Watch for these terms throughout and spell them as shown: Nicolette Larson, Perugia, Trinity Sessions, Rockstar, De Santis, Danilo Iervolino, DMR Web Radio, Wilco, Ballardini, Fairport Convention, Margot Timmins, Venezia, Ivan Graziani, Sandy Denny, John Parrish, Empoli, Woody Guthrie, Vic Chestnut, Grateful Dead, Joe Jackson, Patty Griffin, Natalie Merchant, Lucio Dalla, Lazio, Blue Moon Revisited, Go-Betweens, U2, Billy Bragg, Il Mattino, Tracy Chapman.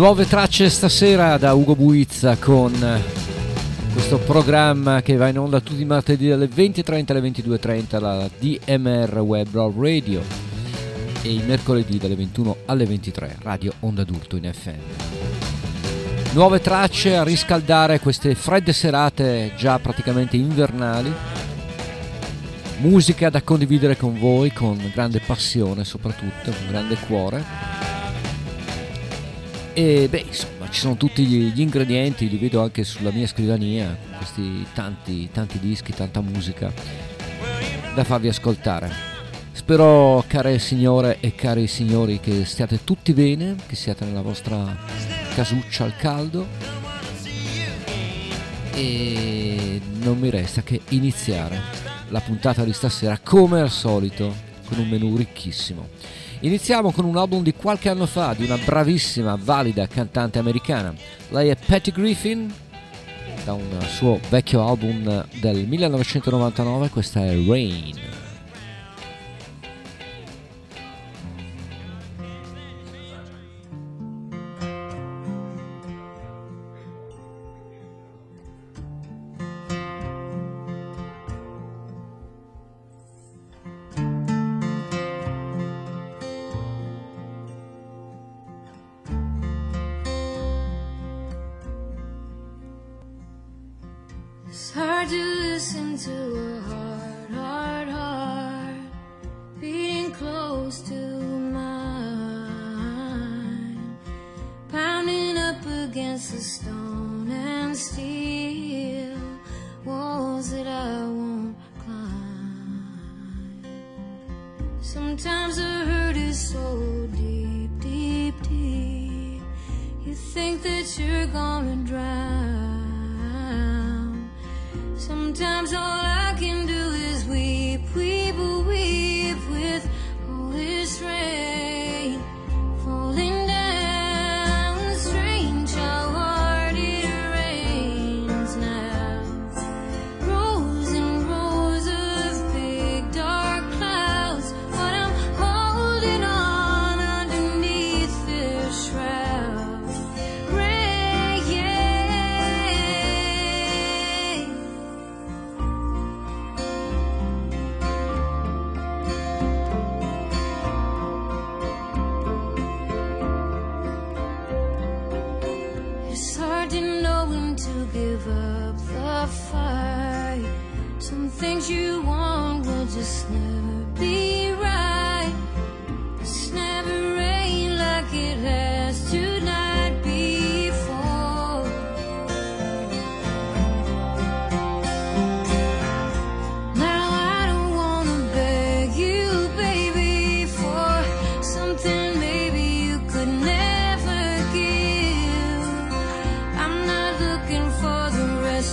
Nuove tracce stasera da Ugo Buizza con questo programma che va in onda tutti i martedì dalle 20.30 alle 22.30, la DMR Web Radio, e i mercoledì dalle 21 alle 23, Radio Onda d'Urto in FM. Nuove tracce a riscaldare queste fredde serate già praticamente invernali. Musica da condividere con voi con grande passione, soprattutto con grande cuore. E beh, insomma, ci sono tutti gli ingredienti, li vedo anche sulla mia scrivania, con questi tanti dischi, tanta musica da farvi ascoltare. Spero, care signore e cari signori, che stiate tutti bene, che siate nella vostra casuccia al caldo, e non mi resta che iniziare la puntata di stasera come al solito con un menù ricchissimo. Iniziamo con un album di qualche anno fa di una bravissima, valida cantante americana. Lei è Patty Griffin, da un suo vecchio album del 1999, questa è Rain.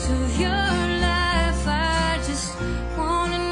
Of your life, I just wanna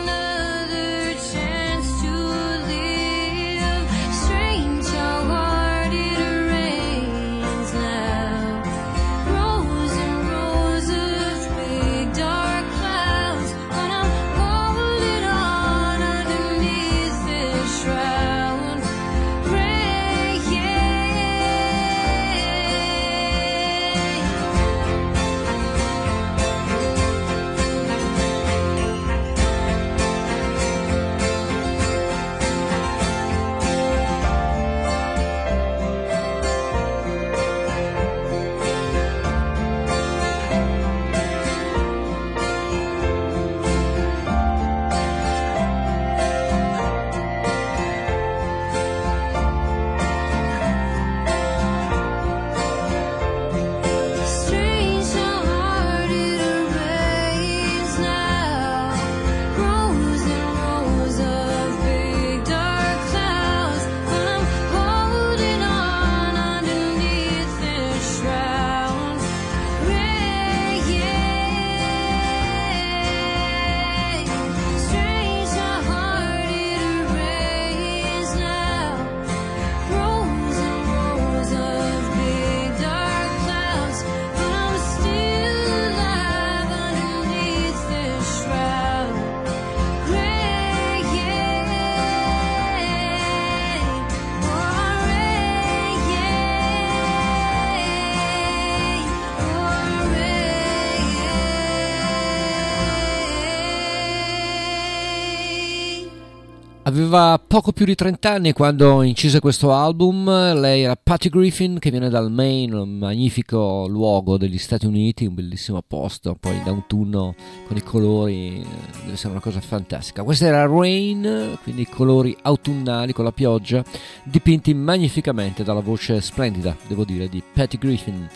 aveva poco più di 30 anni quando incise questo album. Lei era Patty Griffin, che viene dal Maine, un magnifico luogo degli Stati Uniti, un bellissimo posto, poi da un turno con i colori deve essere una cosa fantastica. Questa era Rain, quindi i colori autunnali con la pioggia, dipinti magnificamente dalla voce splendida, devo dire, di Patty Griffin.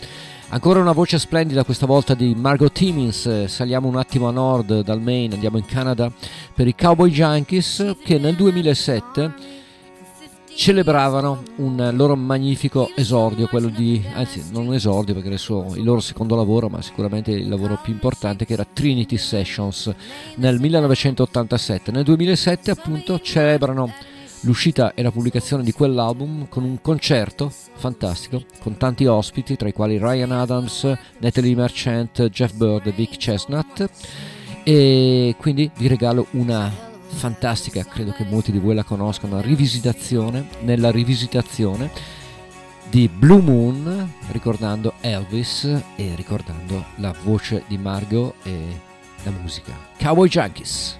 Ancora una voce splendida, questa volta di Margot Timmins. Saliamo un attimo a nord dal Maine, andiamo in Canada per i Cowboy Junkies, che nel 2007 celebravano un loro magnifico esordio, quello di, anzi non un esordio perché adesso il loro secondo lavoro, ma sicuramente il lavoro più importante, che era Trinity Sessions nel 1987. Nel 2007 appunto celebrano l'uscita e la pubblicazione di quell'album con un concerto fantastico, con tanti ospiti, tra i quali Ryan Adams, Natalie Merchant, Jeff Bird e Vic Chestnut. E quindi vi regalo una fantastica, credo che molti di voi la conoscano, rivisitazione, nella rivisitazione di Blue Moon, ricordando Elvis e ricordando la voce di Margot e la musica. Cowboy Junkies.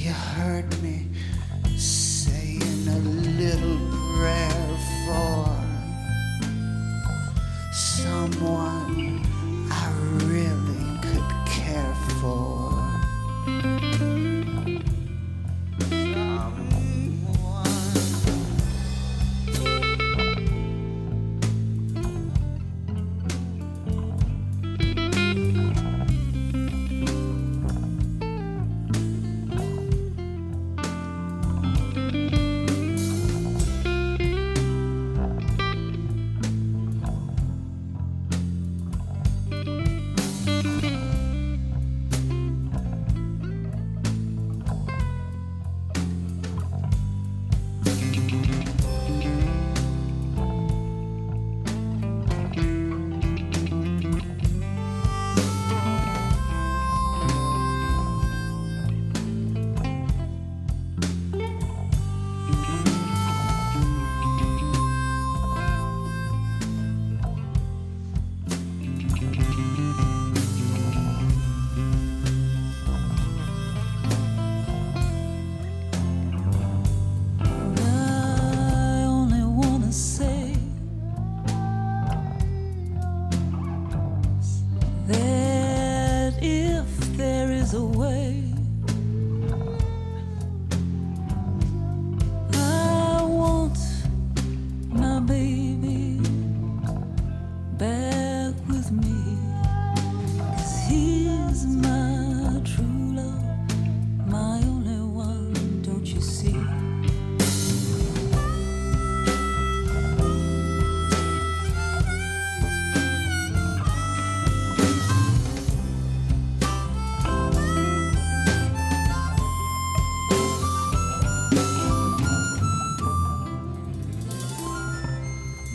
You hurt me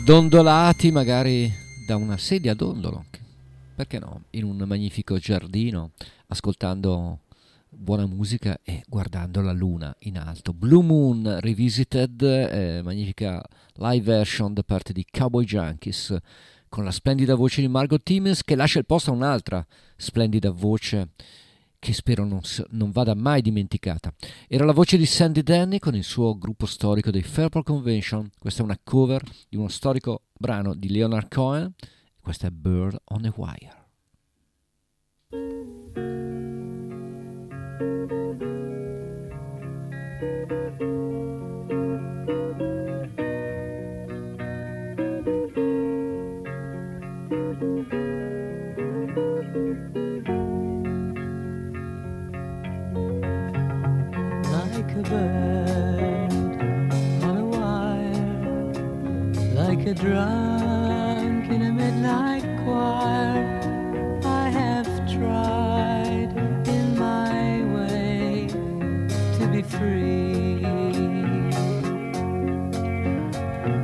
dondolati magari da una sedia a dondolo, perché no, in un magnifico giardino, ascoltando buona musica e guardando la luna in alto. Blue Moon Revisited, magnifica live version da parte di Cowboy Junkies, con la splendida voce di Margot Timmins, che lascia il posto a un'altra splendida voce che spero non vada mai dimenticata. Era la voce di Sandy Denny con il suo gruppo storico dei Fairport Convention. Questa è una cover di uno storico brano di Leonard Cohen. Questa è Bird on the Wire. Like a bird on a wire, like a drunk in a midnight choir, I have tried in my way to be free.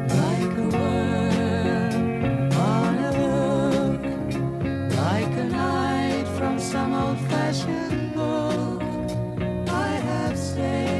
Like a worm on a hook, like a knight from some old-fashioned book, I have stayed.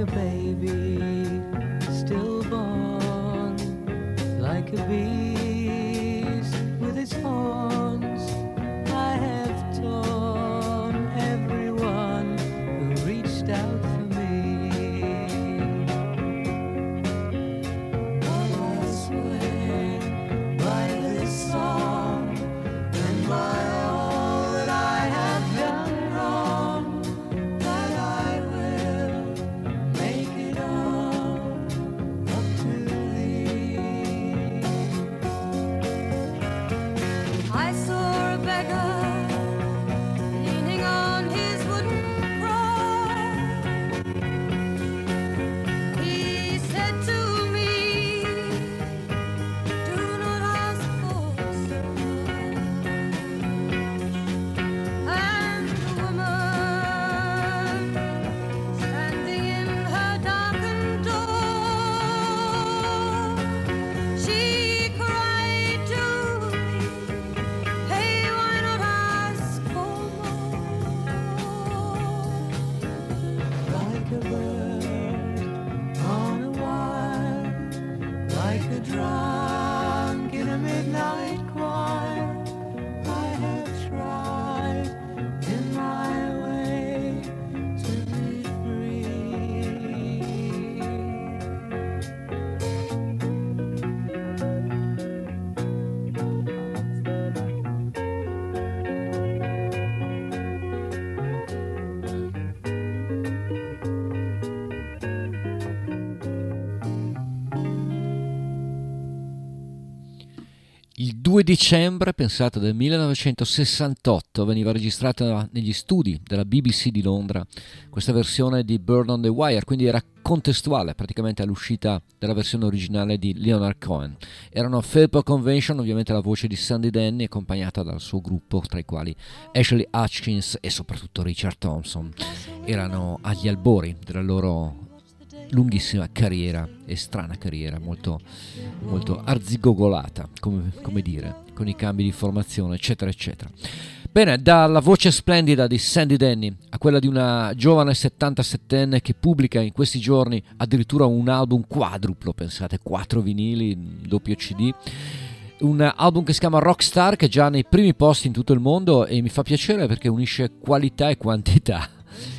A baby stillborn, like a beast with its horns, I have torn everyone who reached out for me. I swear by this song and by all that I have done wrong, dicembre, pensate, del 1968 veniva registrata negli studi della BBC di Londra questa versione di Bird on the Wire, quindi era contestuale praticamente all'uscita della versione originale di Leonard Cohen. Erano Fairport Convention, ovviamente la voce di Sandy Denny accompagnata dal suo gruppo, tra i quali Ashley Hutchins e soprattutto Richard Thompson. Erano agli albori della loro lunghissima carriera e strana carriera, molto, molto arzigogolata, come dire, con i cambi di formazione eccetera eccetera. Bene, dalla voce splendida di Sandy Denny a quella di una giovane 77enne che pubblica in questi giorni addirittura un album quadruplo, pensate, 4 vinili, doppio CD, un album che si chiama Rockstar, che è già nei primi posti in tutto il mondo, e mi fa piacere perché unisce qualità e quantità.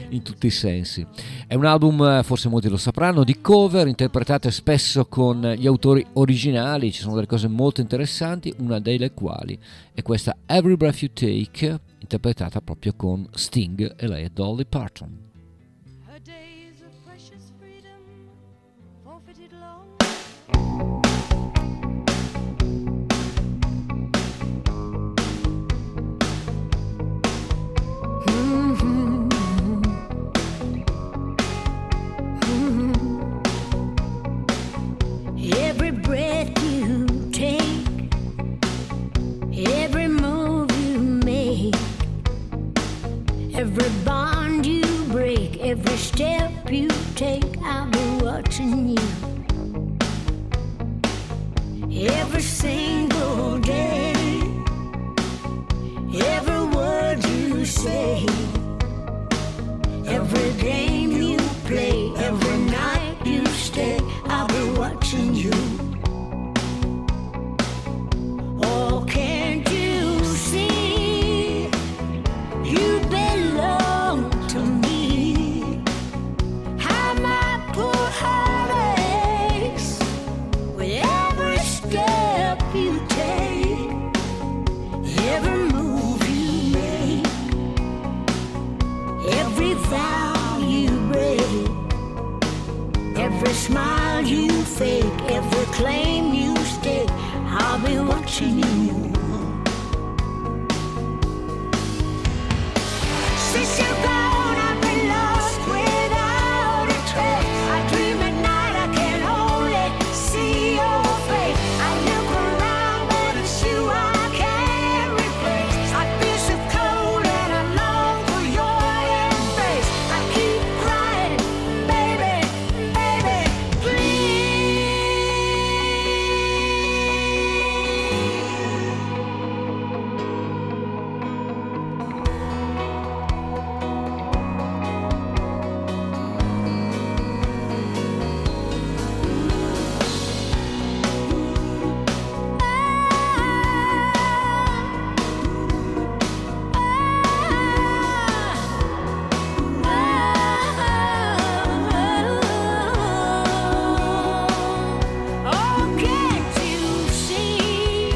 in tutti i sensi. È un album, forse molti lo sapranno, di cover interpretate spesso con gli autori originali. Ci sono delle cose molto interessanti, una delle quali è questa Every Breath You Take, interpretata proprio con Sting, e lei è Dolly Parton. Every bond you break, every step you take, I'll be watching you. Every single day, every word you say, every game you play, every night you stay, I'll be watching you. Oh, can't you see? Every smile you fake, every claim you stake, I'll be watching you. Since you're gone, I've been lost without a trace. I dream at night, I can only see your face. I look around, but it's you I can't replace. I feel so cold and I long for your embrace. I keep crying, baby, baby, please. Oh, can't you see?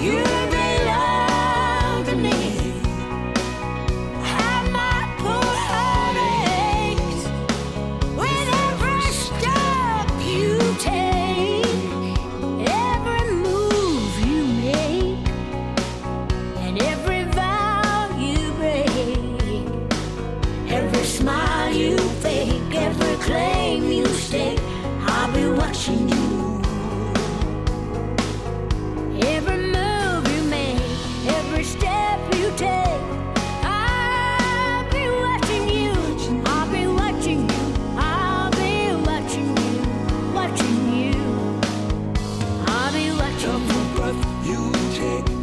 You belong to me. How my poor heart aches with every step you take, every move you make, and every vow you break, every smile you fake, every claim you stake. I'll be watching you. Every move you make, every step you take, I'll be watching you. I'll be watching you. I'll be watching you. Watching you. I'll be watching you. Every breath you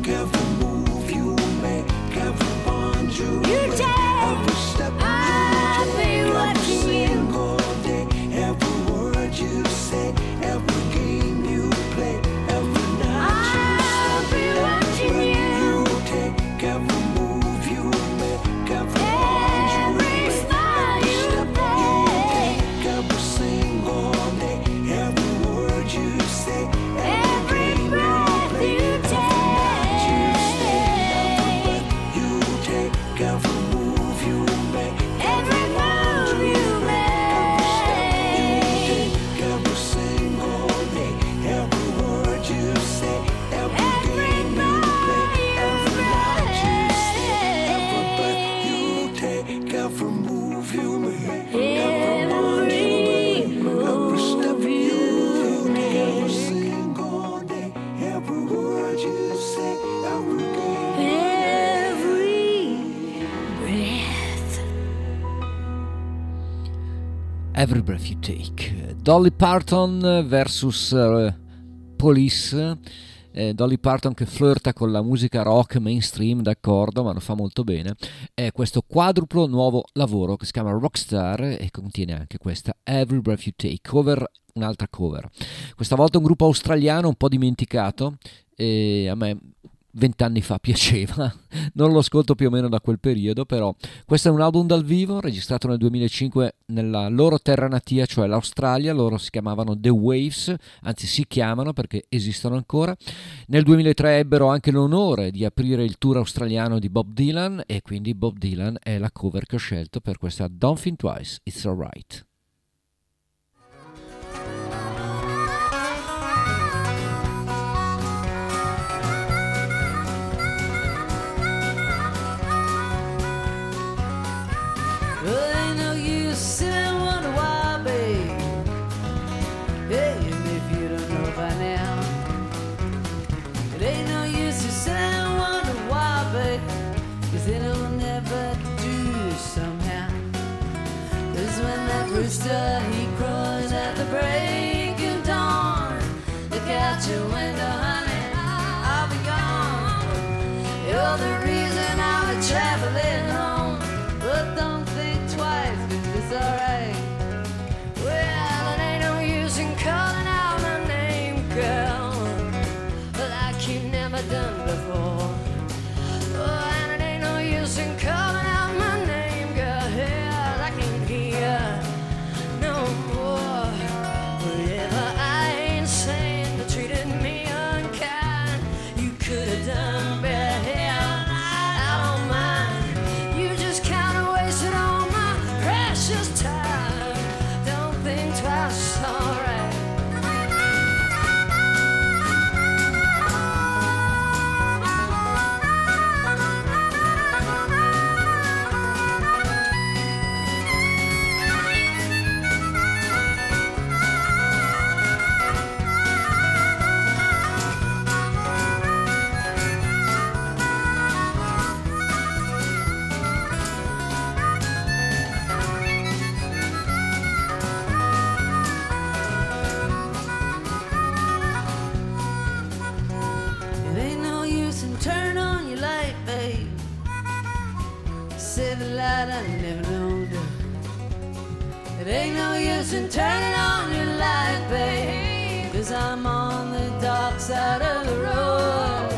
take, every move you make, every bond you You break, take. every step you I'll take, be watching every you. single day, every word you say, every game you play, every night you I'll stay, be every watching breath you. you take, every move you make, every bond you Every break, smile every you step you take, every single day, every word you say, every game breath you play, you every night you stay, every breath you take, every move you make, every bond you break, every step you take, every single day, every word you say, every game you play, every night you stay, every breath you take, every move you make, every bond you break, every step you take, every single day, every word you say, every game you play. Every breath. Every Breath You Take, Dolly Parton versus Police. Dolly Parton che flirta con la musica rock mainstream, d'accordo, ma lo fa molto bene. È questo quadruplo nuovo lavoro che si chiama Rockstar e contiene anche questa Every Breath You Take, cover, un'altra cover, questa volta un gruppo australiano un po' dimenticato, e a me vent'anni fa piaceva, non lo ascolto più o meno da quel periodo, però questo è un album dal vivo registrato nel 2005 nella loro terra natia, cioè l'Australia. Loro si chiamavano The Waves, anzi si chiamano perché esistono ancora. Nel 2003 ebbero anche l'onore di aprire il tour australiano di Bob Dylan, e quindi Bob Dylan è la cover che ho scelto per questa Don't Think Twice, It's Alright. Rooster, he crows at the break of dawn. Look out your window, honey, I'll be gone. You're the reason I'm traveling home, but don't think twice, 'cause it's alright. Well, it ain't no use in calling out my name, girl, but like you've never done before. Oh, and it ain't no use in calling out my name, girl, hell, I can't hear I never known. It ain't no use in turning on your light, babe, 'cause I'm on the dark side of the road.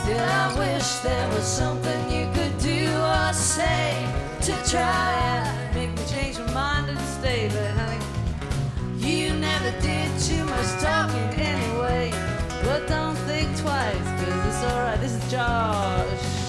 Still I wish there was something you could do or say to try and make me change my mind and stay. But honey, you never did too much talking anyway, but don't think twice, 'cause it's alright. This is Josh.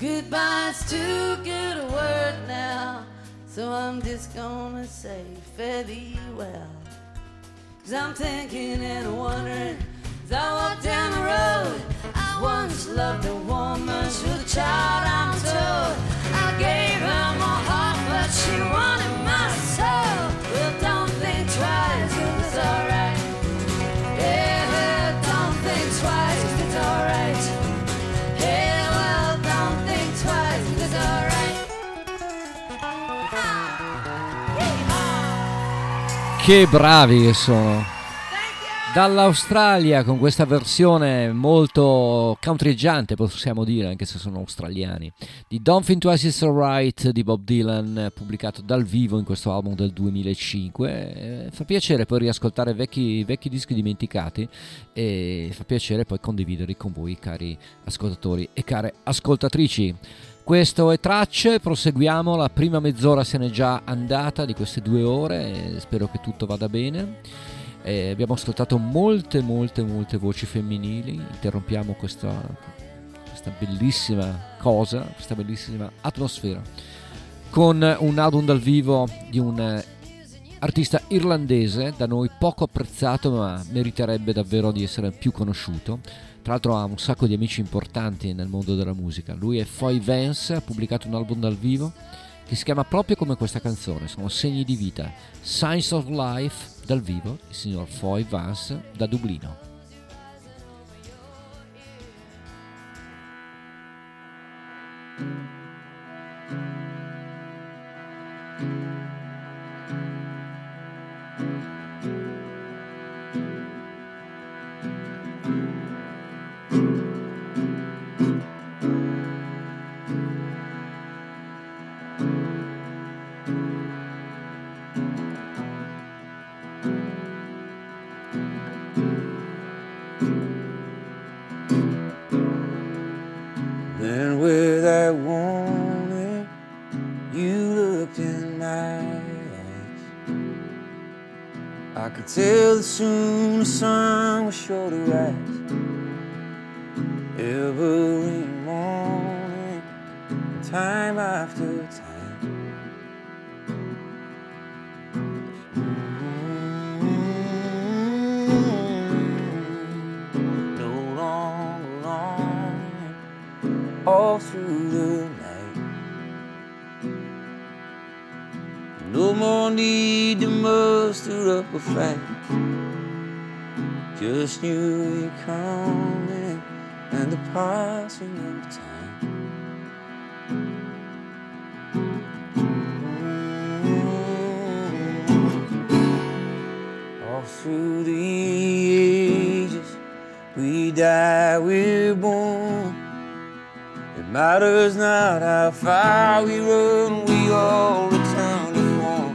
Goodbye's too good a word now, so I'm just gonna say fare thee well. 'Cause I'm thinking and wondering as I walk down the road. I once loved a woman, she was a child, I'm told. I gave her my heart, but she wanted my soul. Well, don't think twice, 'cause it's alright. Yeah, don't think twice, 'cause it's alright. Che bravi che sono, dall'Australia, con questa versione molto countryeggiante, possiamo dire, anche se sono australiani, di Don't Think Twice It's Alright di Bob Dylan, pubblicato dal vivo in questo album del 2005. Fa piacere poi riascoltare vecchi dischi dimenticati, e fa piacere poi condividerli con voi, cari ascoltatori e care ascoltatrici. Questo è Tracce, proseguiamo, la prima mezz'ora se n'è già andata di queste 2 ore, spero che tutto vada bene. Abbiamo ascoltato molte voci femminili, interrompiamo questa bellissima cosa, questa bellissima atmosfera, con un album dal vivo di un artista irlandese da noi poco apprezzato, ma meriterebbe davvero di essere più conosciuto. Tra l'altro ha un sacco di amici importanti nel mondo della musica. Lui è Foy Vance, ha pubblicato un album dal vivo che si chiama proprio come questa canzone, sono segni di vita, Signs of Life. Dal vivo il signor Foy Vance da Dublino. Soon the sun was sure to rise. Every morning, time after time. No longer longing, all through the night. No more need to muster up a fight. Just knew you coming and the passing of time. All through the ages, we die, we're born. It matters not how far we run, we all return to form.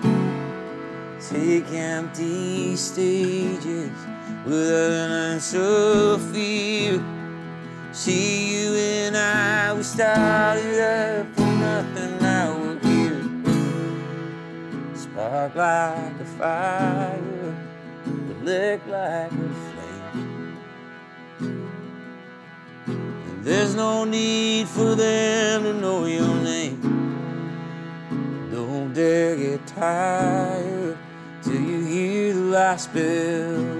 Take empty stages. Without an ounce of fear, see you and I, we started out from nothing, now we're here. Spark like a fire, but lick like a flame. And there's no need for them to know your name. Don't dare get tired till you hear the last bell.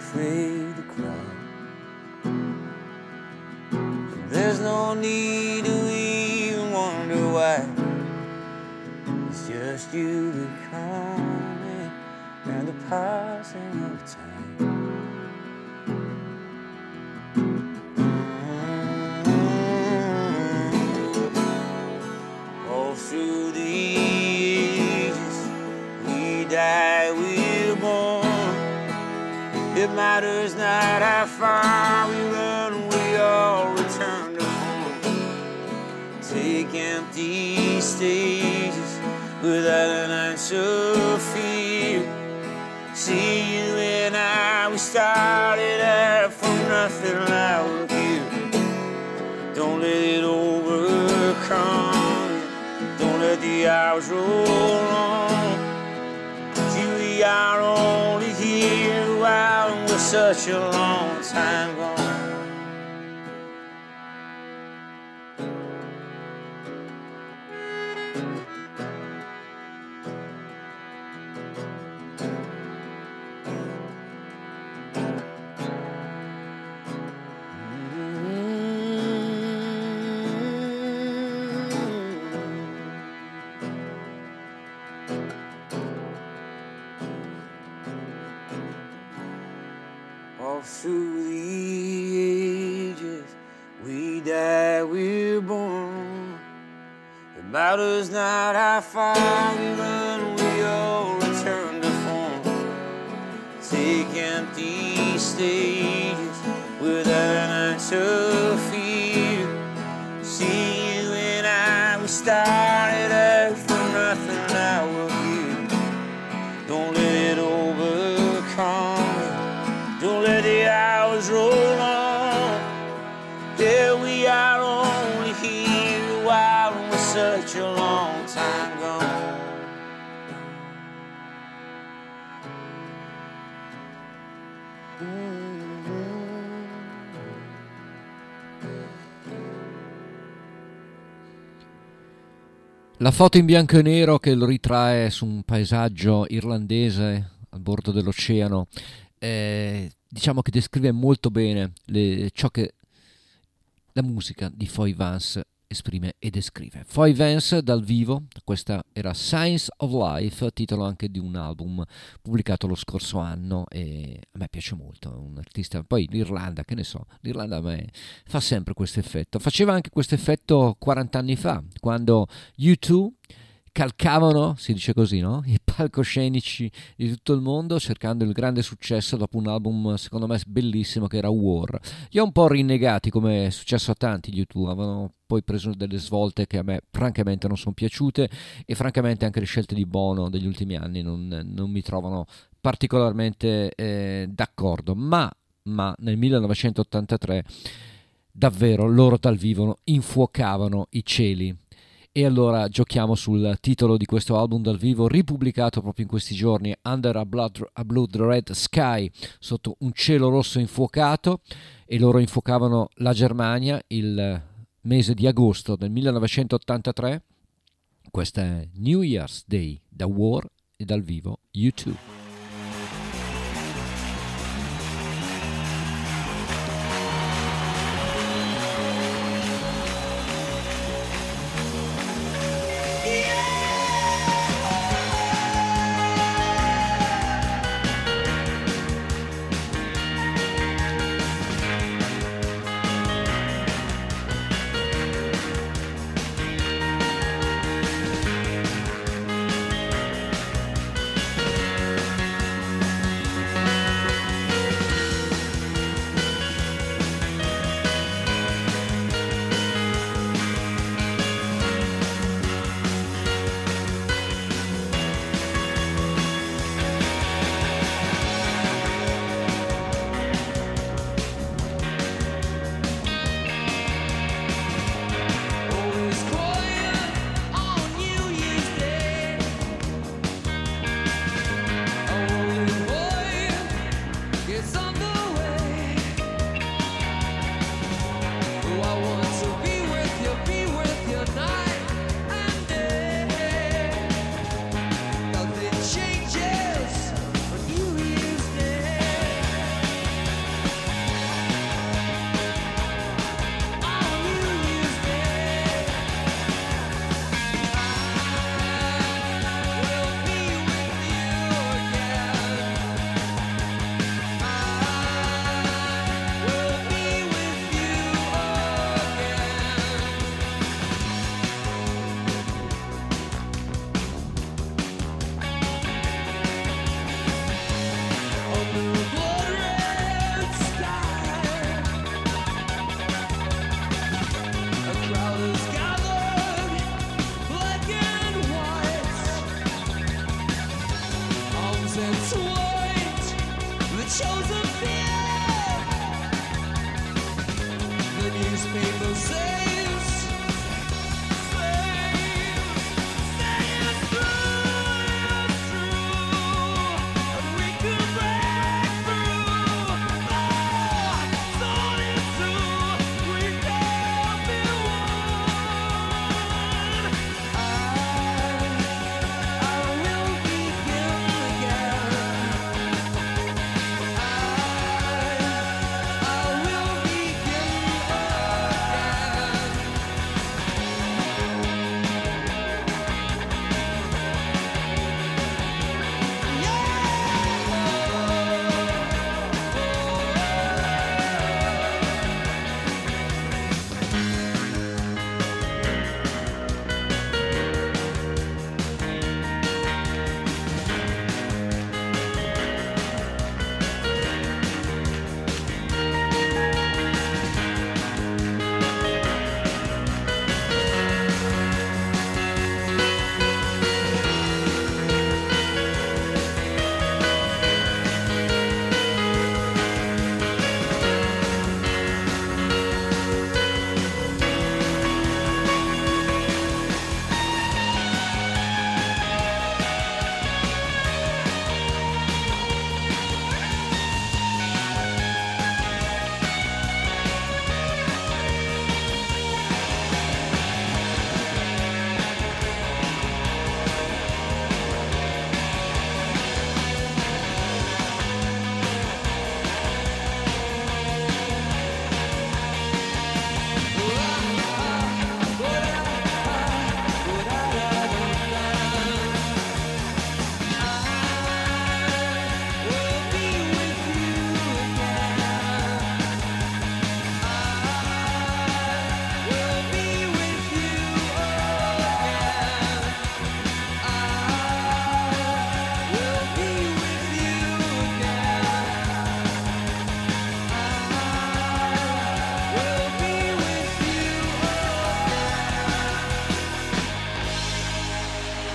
Afraid to cry. There's no need to even wonder why. It's just you becoming and the passing of time. All through the ages, we die. It matters not how far we run, we all return to home. Take empty stages without an ounce of fear. See you and I, we started out from nothing, now we're here. Don't let it overcome you. Don't let the hours roll on. You, we are only here. And we're such a long time gone. Matters not how far we run, we all return to form. Take empty stages without an ounce of fear. See you and I, we started out from nothing, now we're here. Don't let it overcome you. Don't let the hours roll on. There we are only here. Such a long time gone. La foto in bianco e nero che lo ritrae su un paesaggio irlandese al bordo dell'oceano, diciamo che descrive molto bene ciò che la musica di Foy Vance esprime e descrive. Foy Vance dal vivo, questa era Signs of Life, titolo anche di un album pubblicato lo scorso anno, e a me piace molto, è un artista, poi l'Irlanda, che ne so, l'Irlanda a me fa sempre questo effetto, faceva anche questo effetto 40 anni fa, quando U2 calcavano, si dice così, no? I palcoscenici di tutto il mondo cercando il grande successo dopo un album secondo me bellissimo che era War. Li ho un po' rinnegati, come è successo a tanti di U2, avevano poi preso delle svolte che a me francamente non sono piaciute, e francamente anche le scelte di Bono degli ultimi anni non mi trovano particolarmente d'accordo, ma nel 1983 davvero loro dal vivo infuocavano i cieli. E allora giochiamo sul titolo di questo album dal vivo ripubblicato proprio in questi giorni, Under a Blood Red Sky, sotto un cielo rosso infuocato, e loro infuocavano la Germania il mese di agosto del 1983. Questa è New Year's Day, da War e dal vivo U2.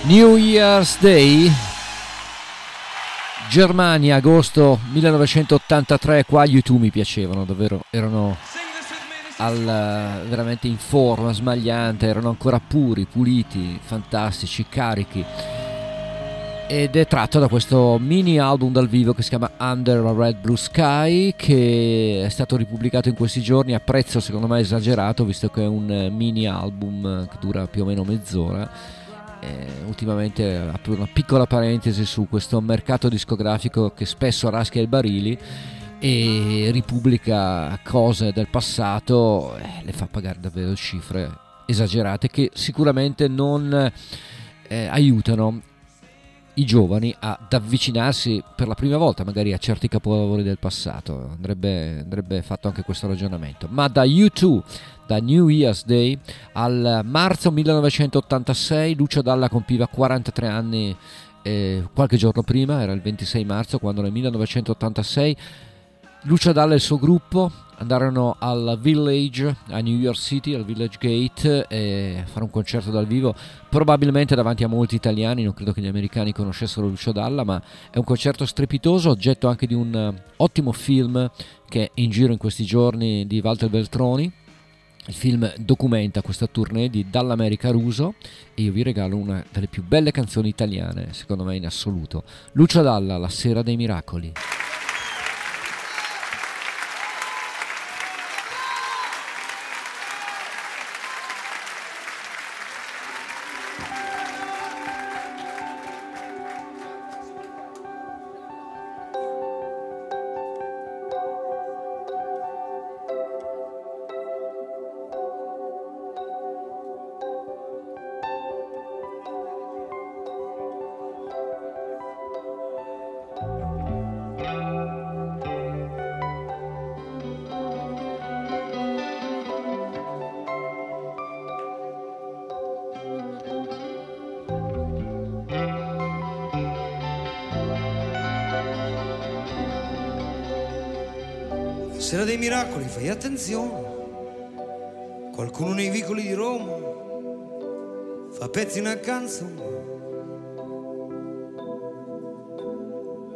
New Year's Day, Germania, agosto 1983. Qua gli U2 mi piacevano davvero, erano veramente in forma smagliante, erano ancora puri, puliti, fantastici, carichi, ed è tratto da questo mini album dal vivo che si chiama Under a Red Blue Sky, che è stato ripubblicato in questi giorni a prezzo secondo me esagerato, visto che è un mini album che dura più o meno mezz'ora. Ultimamente apro una piccola parentesi su questo mercato discografico che spesso raschia i barili e ripubblica cose del passato, le fa pagare davvero cifre esagerate che sicuramente non aiutano i giovani ad avvicinarsi per la prima volta magari a certi capolavori del passato. Andrebbe fatto anche questo ragionamento. Ma da U2, da New Year's Day al marzo 1986, Lucio Dalla compiva 43 anni qualche giorno prima, era il 26 marzo, quando nel 1986 Lucio Dalla e il suo gruppo andarono al Village, a New York City, al Village Gate, a fare un concerto dal vivo, probabilmente davanti a molti italiani. Non credo che gli americani conoscessero Lucio Dalla, ma è un concerto strepitoso, oggetto anche di un ottimo film che è in giro in questi giorni di Walter Veltroni. Il film documenta questa tournée di Dall'America Ruso, e io vi regalo una delle più belle canzoni italiane, secondo me in assoluto. Lucio Dalla, La Sera dei Miracoli. Sera dei miracoli, fai attenzione, qualcuno nei vicoli di Roma fa pezzi una canzone.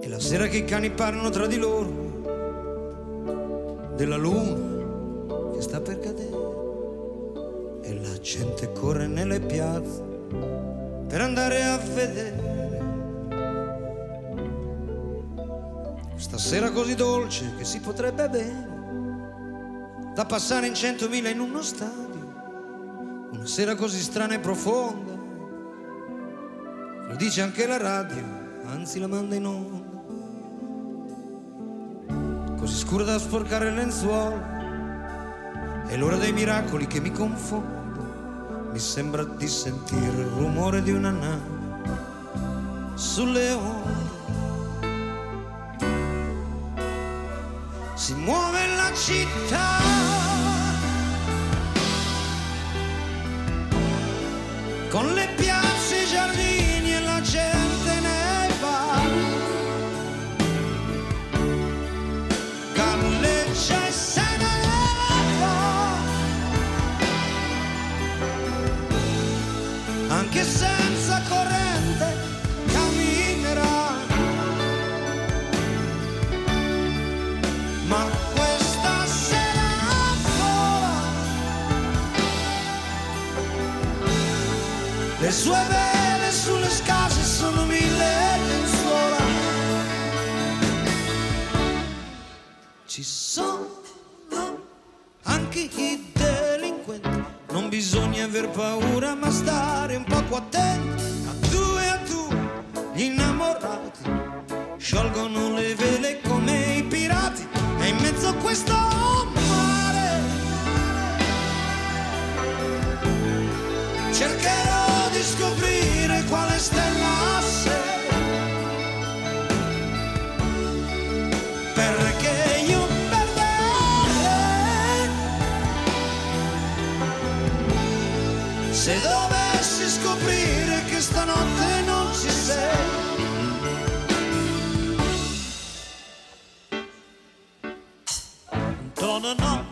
E la sera che i cani parlano tra di loro della luna che sta per cadere, e la gente corre nelle piazze per andare a vedere questa sera così dolce che si potrebbe bene da passare in 100.000 in uno stadio. Una sera così strana e profonda, lo dice anche la radio, anzi la manda in onda, così scura da sporcare il lenzuolo. È l'ora dei miracoli che mi confondo, mi sembra di sentire il rumore di una nave sulle onde. Si muove la città, con le piazze, i giardini e la gente nei bar, galleggia e se ne va, anche senza corrente camminerà. Ma questa sera vola, le sue vele sulle scase sono 1000 lenzuola. Ci sono anche i delinquenti, non bisogna aver paura ma stare un poco attenti. A due gli innamorati sciolgono le vele come i pirati. E in mezzo a questo mare cercherò di scoprire quale stella sei, perché io per te, se dovessi scoprire che stanotte non ci sei. No, no, no.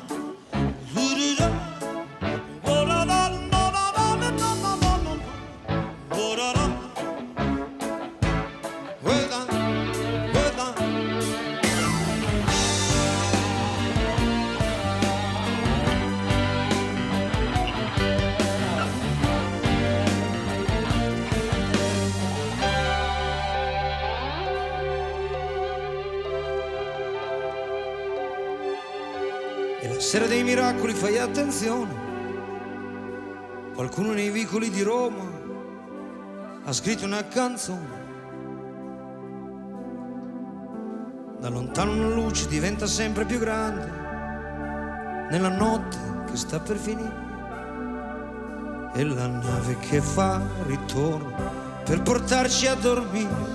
Sera dei miracoli, fai attenzione, qualcuno nei vicoli di Roma ha scritto una canzone. Da lontano una luce diventa sempre più grande nella notte che sta per finire, e la nave che fa ritorno per portarci a dormire.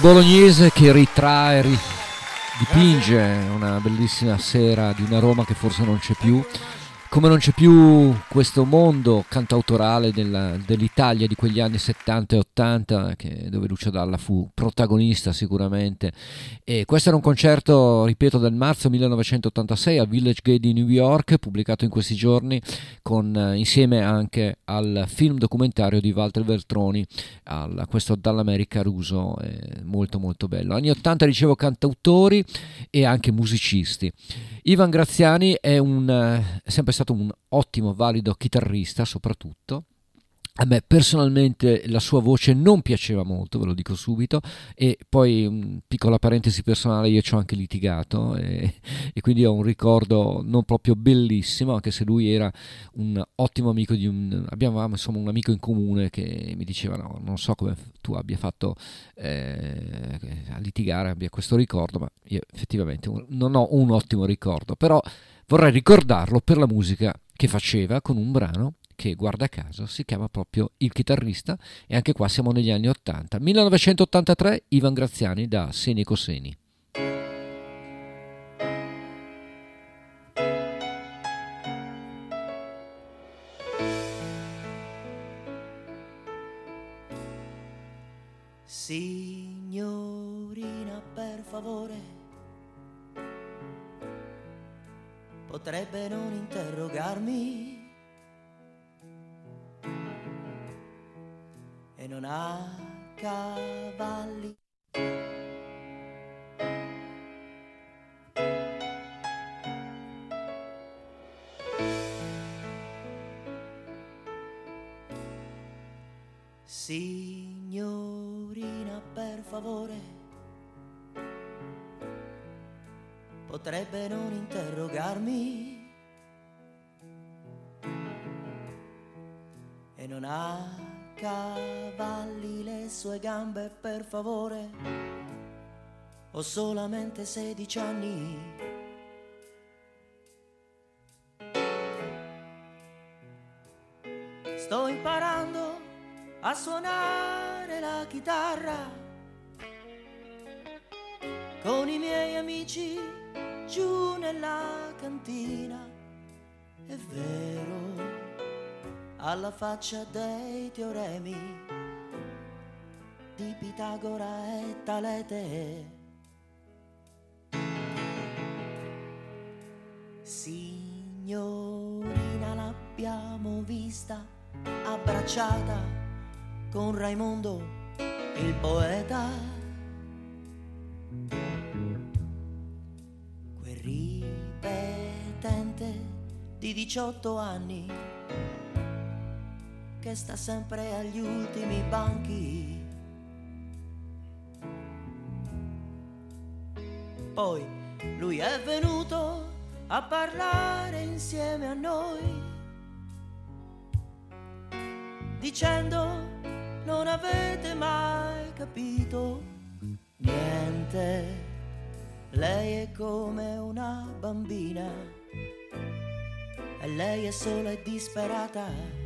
Bolognese che ritrae, dipinge una bellissima sera di una Roma che forse non c'è più, come non c'è più questo mondo cantautorale dell'Italia di quegli anni 70 e 80 dove Lucio Dalla fu protagonista sicuramente. E questo era un concerto, ripeto, del marzo 1986 al Village Gay di New York, pubblicato in questi giorni, insieme anche al film documentario di Walter Veltroni, questo Dall'America Ruso, molto molto bello. Anni 80, dicevo, cantautori e anche musicisti. Ivan Graziani è sempre stato un ottimo, valido chitarrista soprattutto. A me personalmente la sua voce non piaceva molto, ve lo dico subito, e poi piccola parentesi personale, io ci ho anche litigato e quindi ho un ricordo non proprio bellissimo, anche se lui era un ottimo amico abbiamo insomma un amico in comune che mi diceva no, non so come tu abbia fatto a litigare, abbia questo ricordo, ma io effettivamente non ho un ottimo ricordo, però vorrei ricordarlo per la musica che faceva con un brano che guarda caso si chiama proprio Il chitarrista, e anche qua siamo negli anni 80. 1983, Ivan Graziani da Seni Coseni. Signorina, per favore, potrebbe non interrogarmi e non ha cavalli. Signorina, per favore, potrebbe non interrogarmi e non ha cavalli le sue gambe, per favore. Ho solamente 16 anni. Sto imparando a suonare la chitarra con i miei amici giù nella cantina. È vero, alla faccia dei teoremi di Pitagora e Talete. Signorina, l'abbiamo vista abbracciata con Raimondo il poeta. Quel ripetente di 18 anni che sta sempre agli ultimi banchi. Poi lui è venuto a parlare insieme a noi, dicendo non avete mai capito niente, lei è come una bambina e lei è sola e disperata.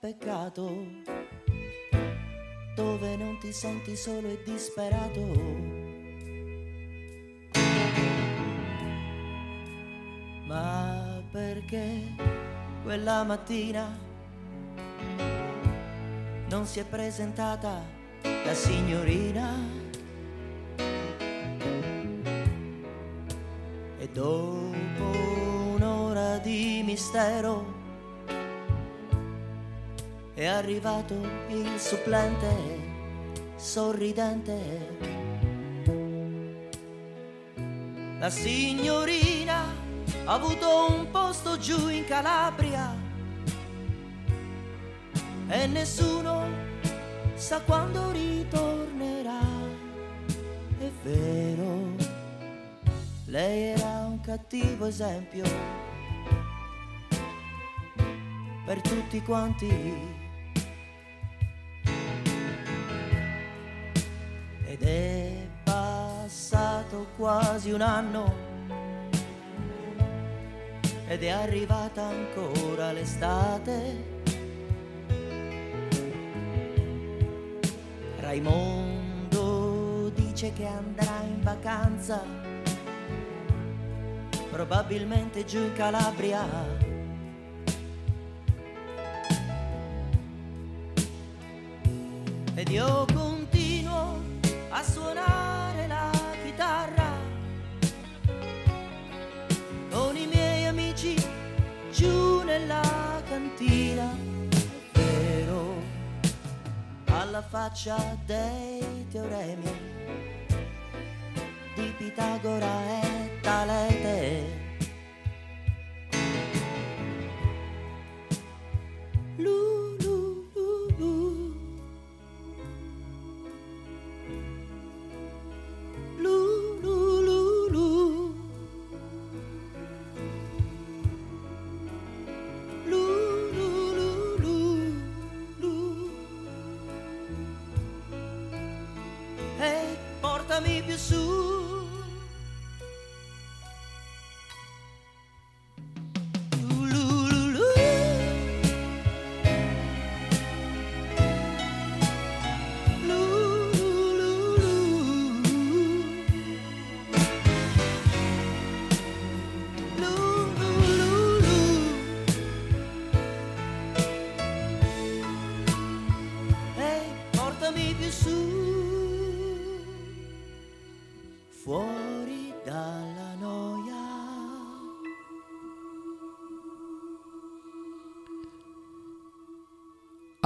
Peccato, dove non ti senti solo e disperato, ma perché quella mattina non si è presentata la signorina e dopo un'ora di mistero è arrivato il supplente sorridente. La signorina ha avuto un posto giù in Calabria e nessuno sa quando ritornerà. È vero, lei era un cattivo esempio per tutti quanti. Ed è passato quasi un anno ed è arrivata ancora l'estate. Raimondo dice che andrà in vacanza, probabilmente giù in Calabria. Ed io continuo a suonare la chitarra con i miei amici giù nella cantina. È vero, alla faccia dei teoremi di Pitagora e Talete.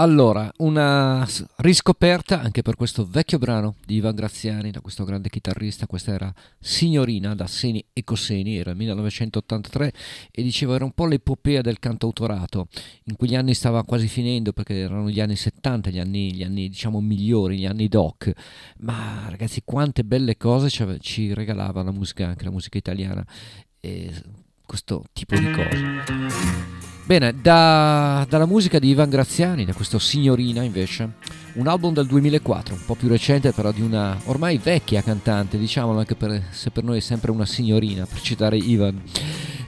Allora, una riscoperta anche per questo vecchio brano di Ivan Graziani, da questo grande chitarrista. Questa era Signorina da Seni e Coseni, era 1983 e dicevo era un po' l'epopea del cantautorato. In quegli anni stava quasi finendo perché erano gli anni 70, gli anni diciamo migliori, gli anni doc. Ma ragazzi, quante belle cose ci regalava la musica, anche la musica italiana e questo tipo di cose. Bene, dalla musica di Ivan Graziani, da questo Signorina invece, un album del 2004, un po' più recente però di una ormai vecchia cantante, diciamolo anche se per noi è sempre una signorina, per citare Ivan.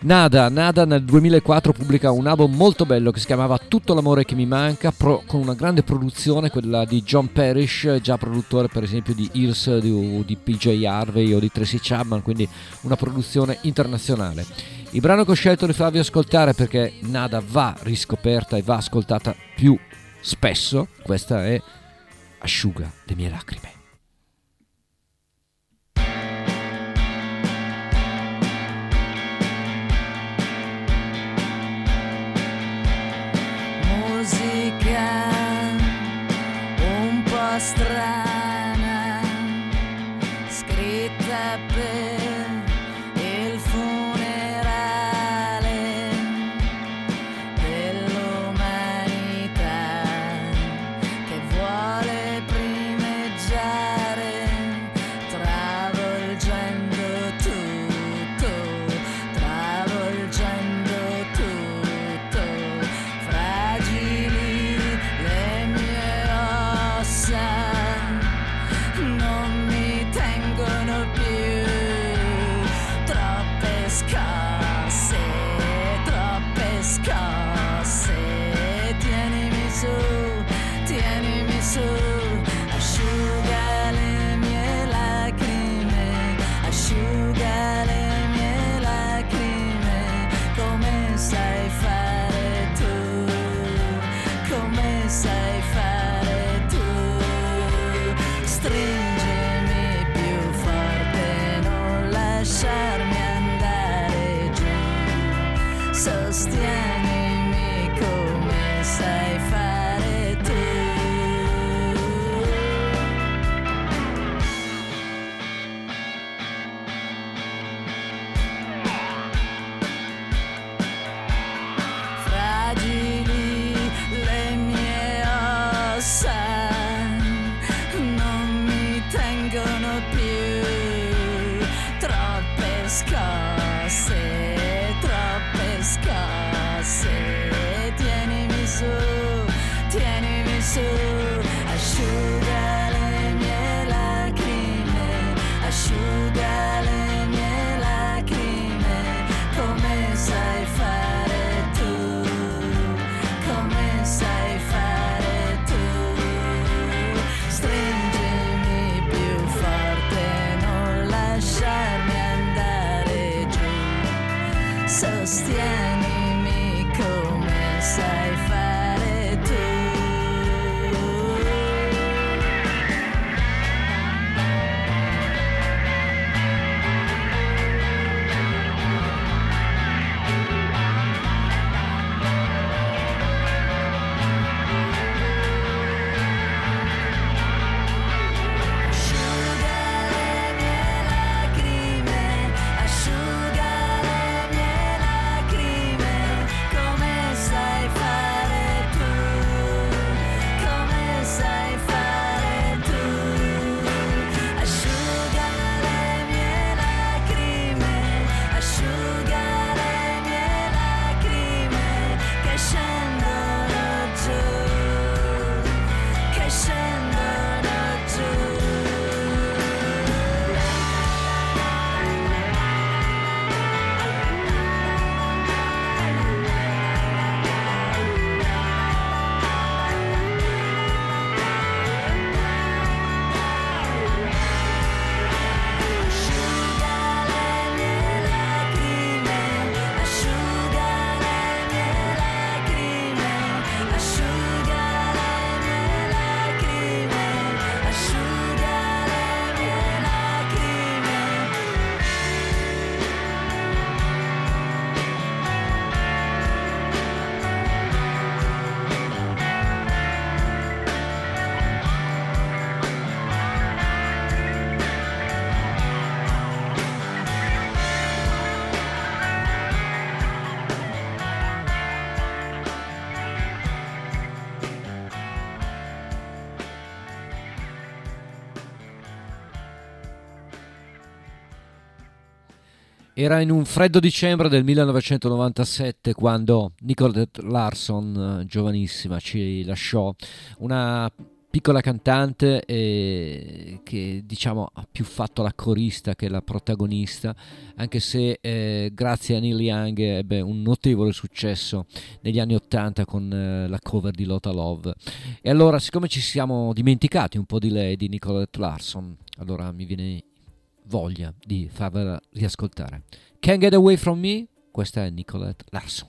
Nada nel 2004 pubblica un album molto bello che si chiamava Tutto l'amore che mi manca, con una grande produzione, quella di John Parrish, già produttore per esempio di Hills o di PJ Harvey o di Tracy Chapman, quindi una produzione internazionale. Il brano che ho scelto di farvi ascoltare, perché Nada va riscoperta e va ascoltata più spesso, questa è Asciuga le mie lacrime. Musica un po' strana, scritta per Era in un freddo dicembre del 1997 quando Nicolette Larson, giovanissima, ci lasciò, una piccola cantante che diciamo ha più fatto la corista che la protagonista, anche se grazie a Neil Young ebbe un notevole successo negli anni 80 con la cover di Lotta Love. E allora, siccome ci siamo dimenticati un po' di lei, di Nicolette Larson, allora mi viene voglia di farvela riascoltare. Can't Get Away From Me, questa è Nicolette Larson.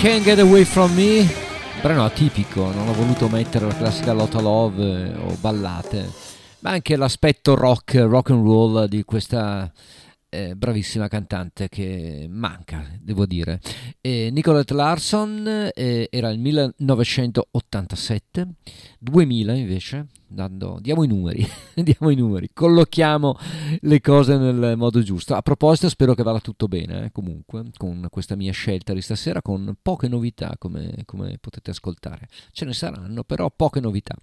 Can't Get Away From Me, brano atipico, non ho voluto mettere la classica Lotta Love o ballate, ma anche l'aspetto rock and roll di questa bravissima cantante che manca, devo dire. E Nicolette Larson era il 1987, 2000 invece, diamo i numeri, collochiamo le cose nel modo giusto. A proposito, spero che vada tutto bene comunque con questa mia scelta di stasera, con poche novità come potete ascoltare. Ce ne saranno però poche novità.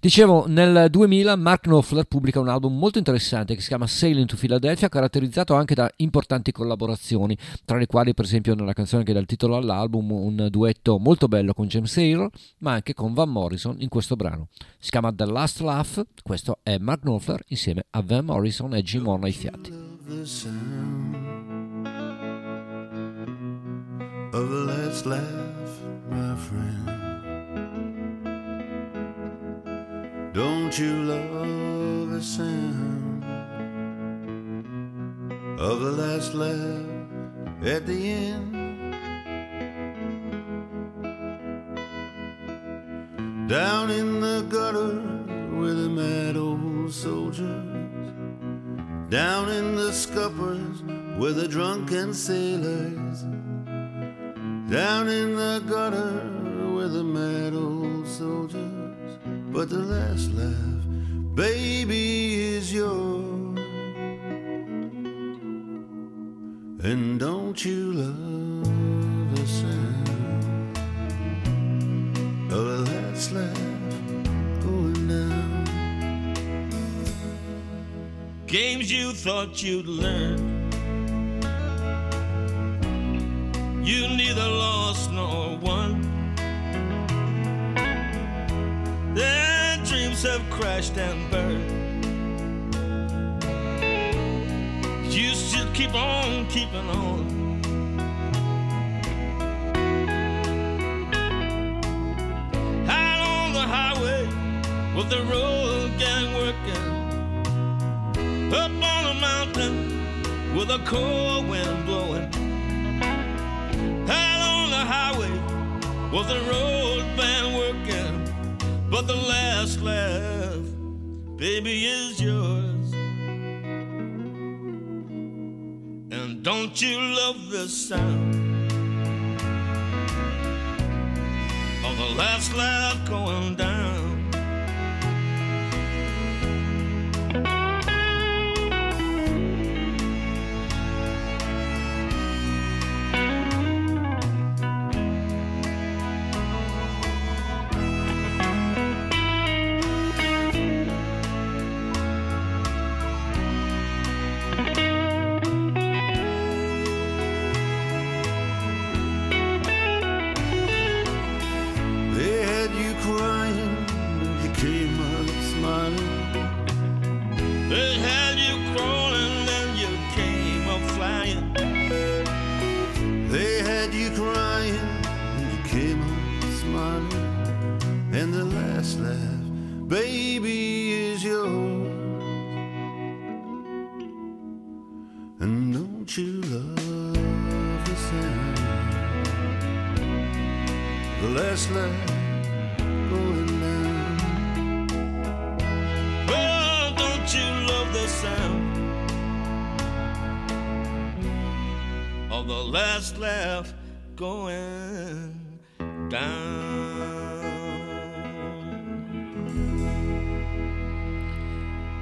Dicevo, nel 2000 Mark Knopfler pubblica un album molto interessante che si chiama Sailing to Philadelphia, caratterizzato anche da importanti collaborazioni, tra le quali per esempio nella canzone che dà il titolo all'album un duetto molto bello con James Taylor, ma anche con Van Morrison in questo brano. Si chiama The Last Laugh. Questo è Mark Knopfler insieme a Van Morrison e Jim Horn ai fiati. Don't you love the sound of the last laugh at the end? Down in the gutter with the mad old soldiers down in the scuppers with the drunken sailors, down in the gutter with the mad old soldiers. But the last laugh, baby, is yours. And don't you love the sound of the last laugh going down? Games you thought you'd learn, you neither lost nor won. Their dreams have crashed and burned. You still keep on keeping on. Out on the highway with the road gang working, up on a mountain with a cold wind blowing. Highway was the road band working, but the last laugh, baby, is yours. And don't you love the sound of the last laugh going down?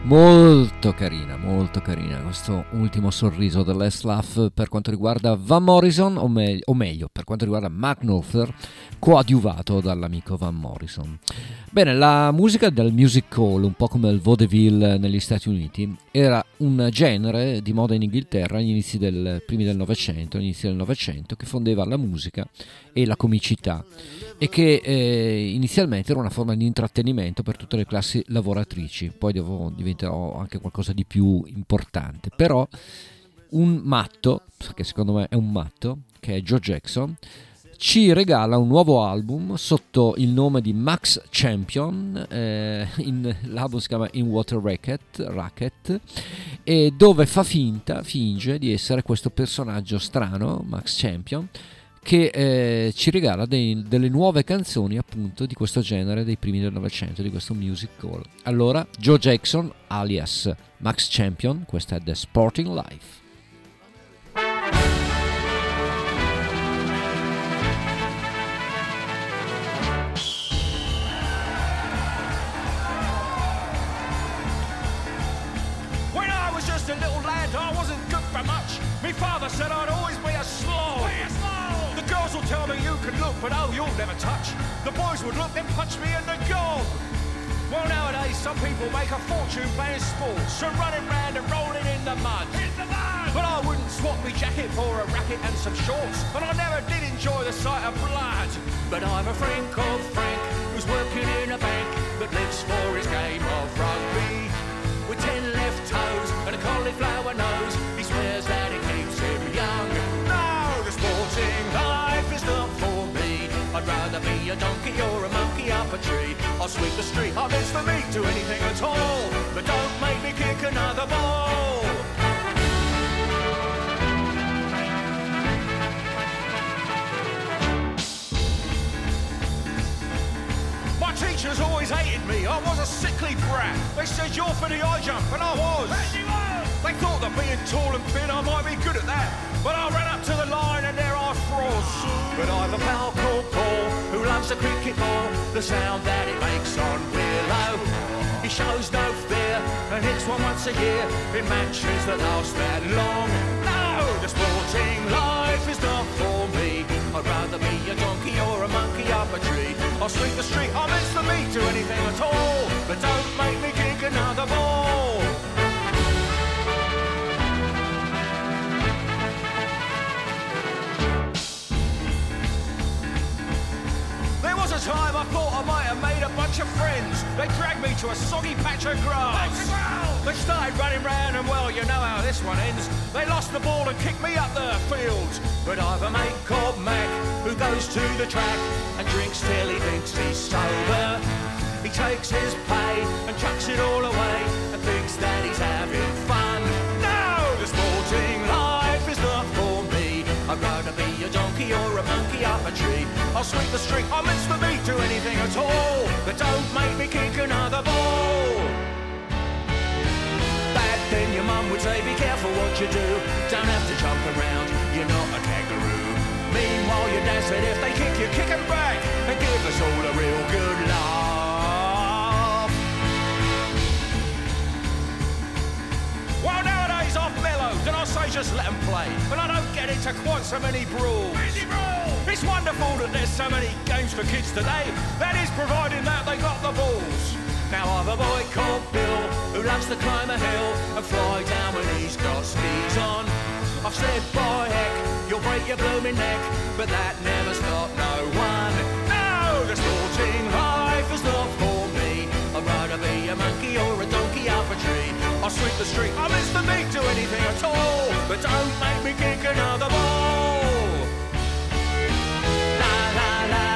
Molto carina questo ultimo sorriso del Last Laugh per quanto riguarda Van Morrison, o meglio per quanto riguarda McNulter, coadiuvato dall'amico Van Morrison. Bene, la musica del music hall, un po' come il vaudeville negli Stati Uniti, era un genere di moda in Inghilterra agli inizi del Novecento, che fondeva la musica e la comicità e che inizialmente era una forma di intrattenimento per tutte le classi lavoratrici, poi diventerò anche qualcosa di più importante. Però un matto, che secondo me è un matto, che è Joe Jackson, ci regala un nuovo album sotto il nome di Max Champion, l'album si chiama In Water Racket, e dove finge di essere questo personaggio strano, Max Champion, che ci regala delle nuove canzoni, appunto, di questo genere dei primi del Novecento, di questo music hall. Allora, Joe Jackson alias Max Champion, questa è The Sporting Life. My father said I'd always be a slob. The girls will tell me you can look, but oh, you'll never touch. The boys would look, then punch me in the gob. Well, nowadays, some people make a fortune playing sports and running round and rolling in the mud. But I wouldn't swap my jacket for a racket and some shorts. But I never did enjoy the sight of blood. But I'm a friend called Frank who's working in a bank that lives for his game of rugby. With 10 left toes and a cauliflower nose, he swears that it keeps him young. No, the sporting life is not for me. I'd rather be a donkey or a monkey up a tree. I'll sweep the street, I'll miss the meat, do anything at all. But don't make me kick another ball. teachers always hated me. I was a sickly brat. They said you're for the high jump, and I was. They thought that being tall and thin, I might be good at that. But I ran up to the line, and there I froze. But I've a pal called Paul, who loves the cricket ball, the sound that it makes on Willow. He shows no fear, and hits one once a year in matches that last that long. No, the sporting life is not for me. I'd rather be a donkey or a monkey up a tree. I'll sweep the street, I'll miss the meat to anything at all. But don't make me kick another ball. There was a time I thought I might have made a bunch of friends. They dragged me to a soggy patch of grass. They started running round and well, you know how this one ends. They lost the ball and kicked me up the field. But I've a mate called Mac, who goes to the track and drinks till he thinks he's sober. He takes his pay and chucks it all away and thinks that he's having fun. No, the sporting life is not for me. I'd rather be a donkey or a monkey up a tree. I'll sweep the street, I'll miss the beat to anything at all. But don't make me kick another ball. Then your mum would say, be careful what you do. Don't have to jump around, you're not a kangaroo. Meanwhile your dad said, if they kick you, kick them back and give us all a real good laugh. Well, nowadays I've mellowed and I say just let them play. But I don't get into quite so many brawls. It's wonderful that there's so many games for kids today. That is providing that they got the balls. Now I've a boy called Bill, who loves to climb a hill and fly down when he's got skis on. I've said, by heck, you'll break your blooming neck, but that never stopped no one. No, the sporting life is not for me. I'd rather be a monkey or a donkey up a tree. I'll sweep the street, I'll miss the meat to anything at all. But don't make me kick another ball. La la la.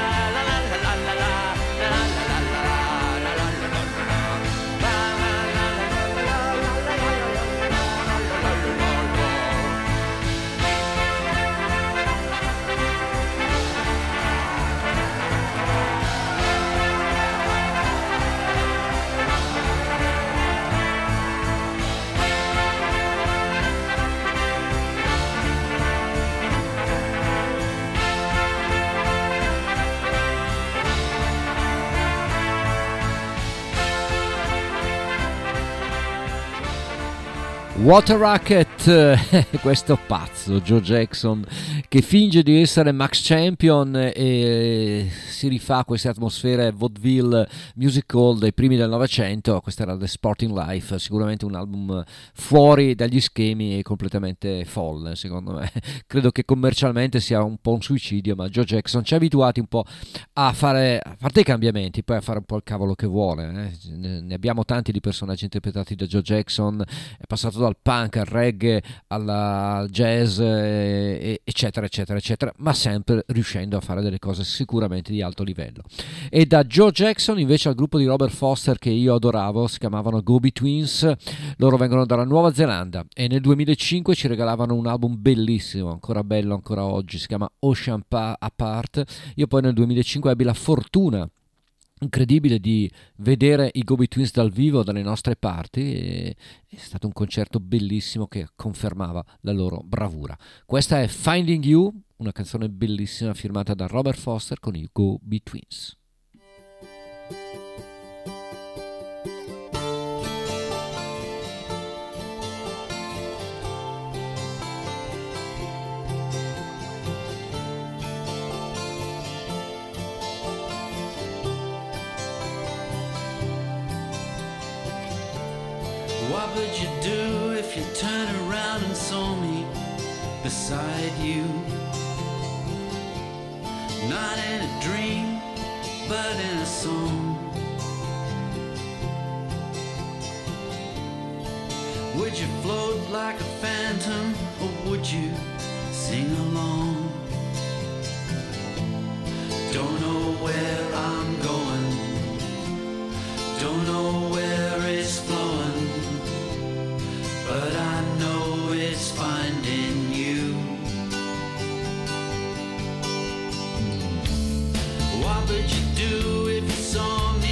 What a Racket, questo pazzo Joe Jackson che finge di essere Max Champion e si rifà a queste atmosfere vaudeville musical dei primi del Novecento. Questa era The Sporting Life, sicuramente un album fuori dagli schemi e completamente folle, secondo me. Credo che commercialmente sia un po' un suicidio, ma Joe Jackson ci ha abituati un po' a fare i cambiamenti, poi a fare un po' il cavolo che vuole. Ne abbiamo tanti di personaggi interpretati da Joe Jackson, è passato dal punk al reggae al jazz eccetera eccetera eccetera, ma sempre riuscendo a fare delle cose sicuramente di alto livello. E da Joe Jackson invece al gruppo di Robert Forster che io adoravo, si chiamavano Go-Betweens. Loro vengono dalla Nuova Zelanda e nel 2005 ci regalavano un album bellissimo, ancora bello ancora oggi, si chiama Ocean Apart. Io poi nel 2005 ebbi la fortuna incredibile di vedere i Go-Betweens dal vivo dalle nostre parti e è stato un concerto bellissimo che confermava la loro bravura. Questa è Finding You, una canzone bellissima firmata da Robert Forster con i Go-Betweens. What would you do if you turned around and saw me beside you? Not in a dream, but in a song. Would you float like a phantom, or would you sing along? Don't know where I'm going, don't know where it's flowing, but I know it's finding you. What would you do if you saw me?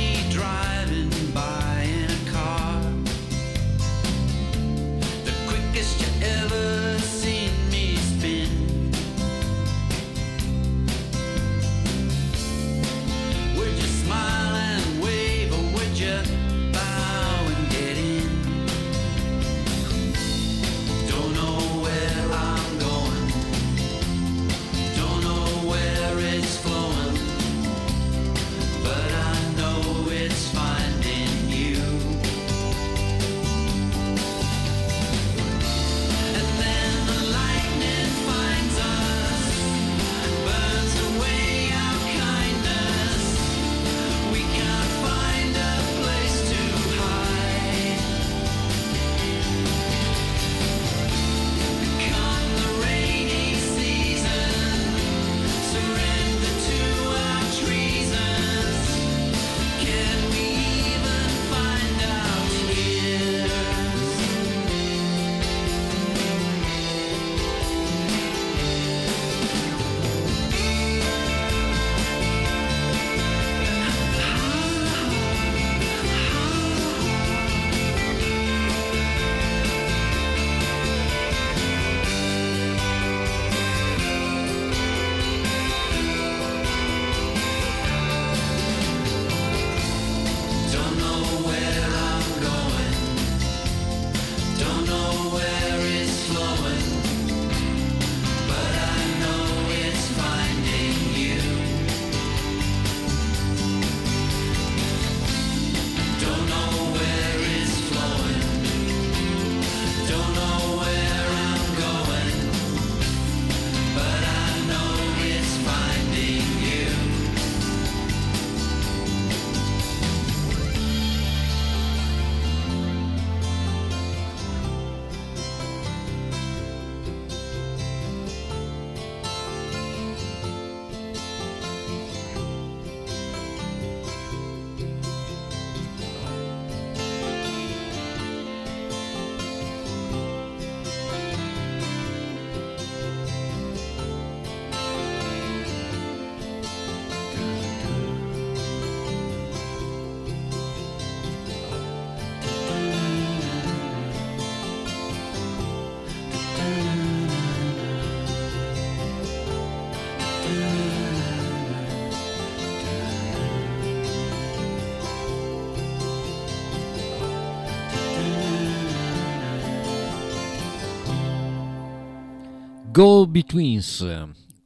Go-Betweens,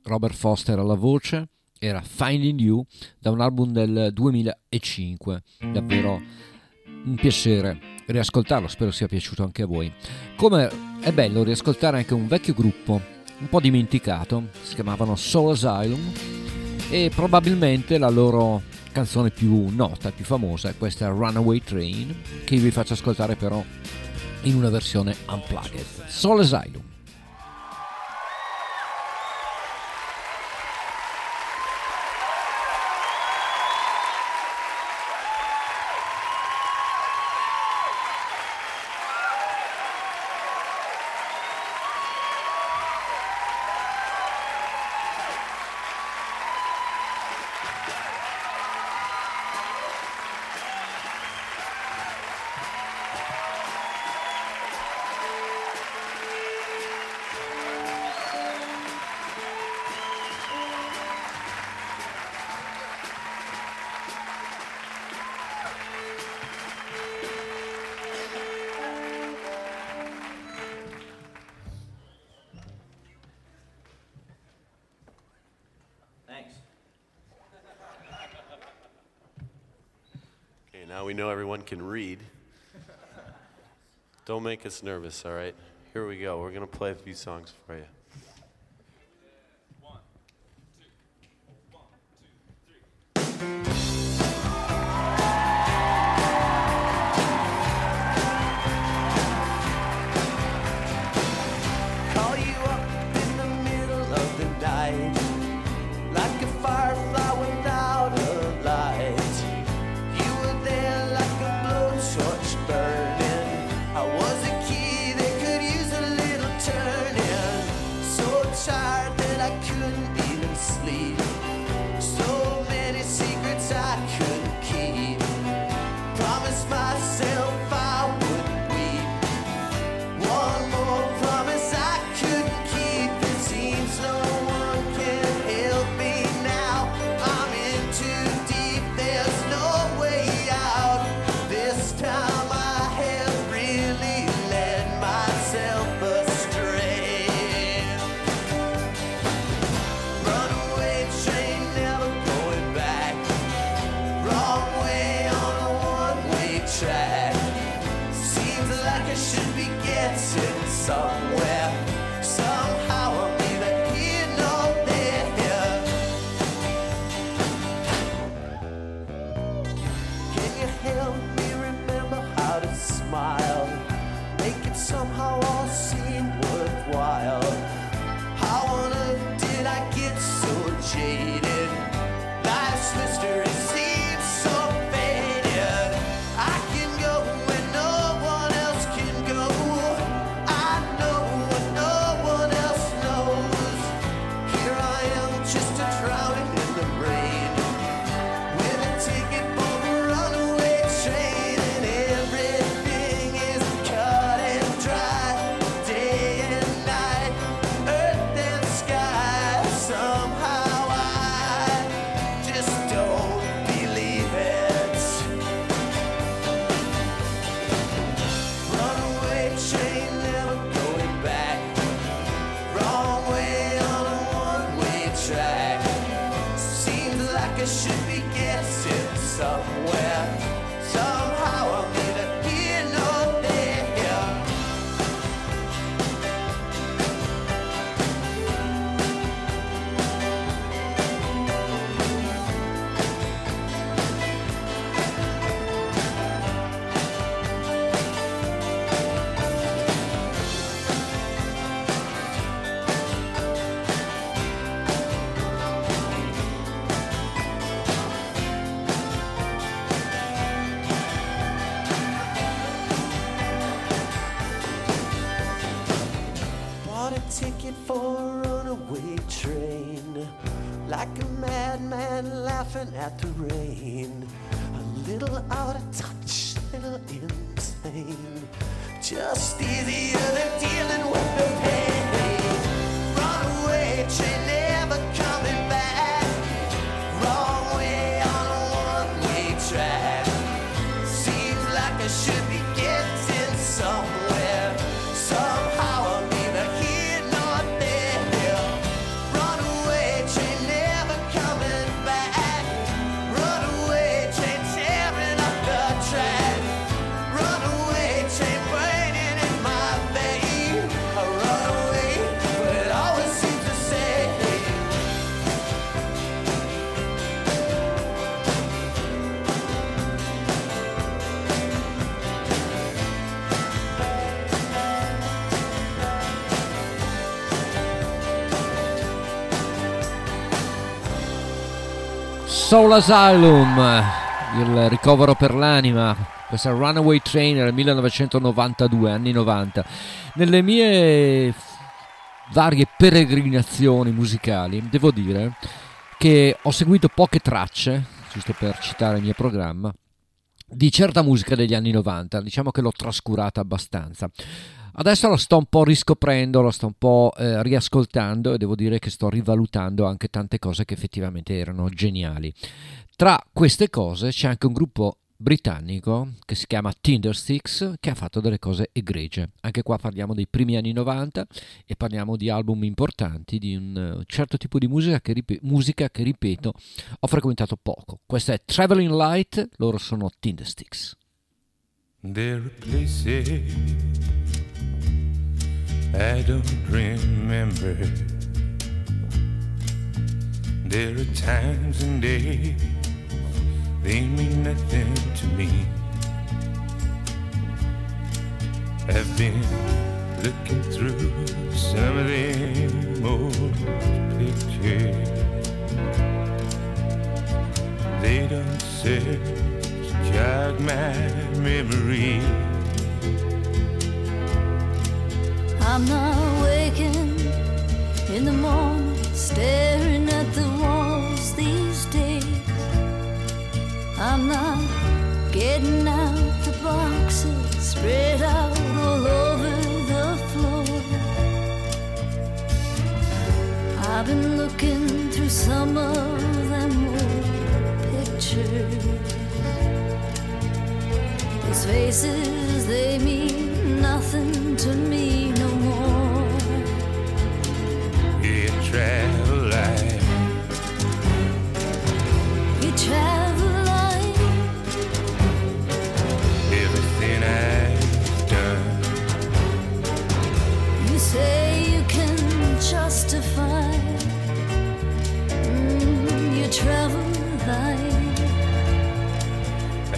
Robert Forster alla voce, era Finding You, da un album del 2005, davvero un piacere riascoltarlo, spero sia piaciuto anche a voi. Come è bello riascoltare anche un vecchio gruppo, un po' dimenticato, si chiamavano Soul Asylum, e probabilmente la loro canzone più nota, più famosa è questa Runaway Train, che vi faccio ascoltare però in una versione unplugged. Soul Asylum. Now we know everyone can read. Don't make us nervous, all right? Here we go. We're going to play a few songs for you. Somewhere, somehow I'm neither here nor there. Soul Asylum, il ricovero per l'anima, questa Runaway Trainer 1992, anni 90. Nelle mie varie peregrinazioni musicali devo dire che ho seguito poche tracce, giusto per citare il mio programma, di certa musica degli anni 90, diciamo che l'ho trascurata abbastanza. Adesso la sto un po' riscoprendo, la sto un po' riascoltando e devo dire che sto rivalutando anche tante cose che effettivamente erano geniali. Tra queste cose c'è anche un gruppo britannico che si chiama Tindersticks, che ha fatto delle cose egregie. Anche qua parliamo dei primi anni 90 e parliamo di album importanti, di un certo tipo di musica che ripeto ho frequentato poco. Questa è Traveling Light, loro sono Tindersticks. I don't remember. There are times and days they mean nothing to me. I've been looking through some of them old pictures. They don't serve to jog my memory. I'm not waking in the morning, staring at the walls these days. I'm not getting out the boxes spread out all over the floor. I've been looking through some of them old pictures. Those faces, they mean nothing to me no more. You travel light. You travel light. Everything I've done. You say you can justify. You travel light.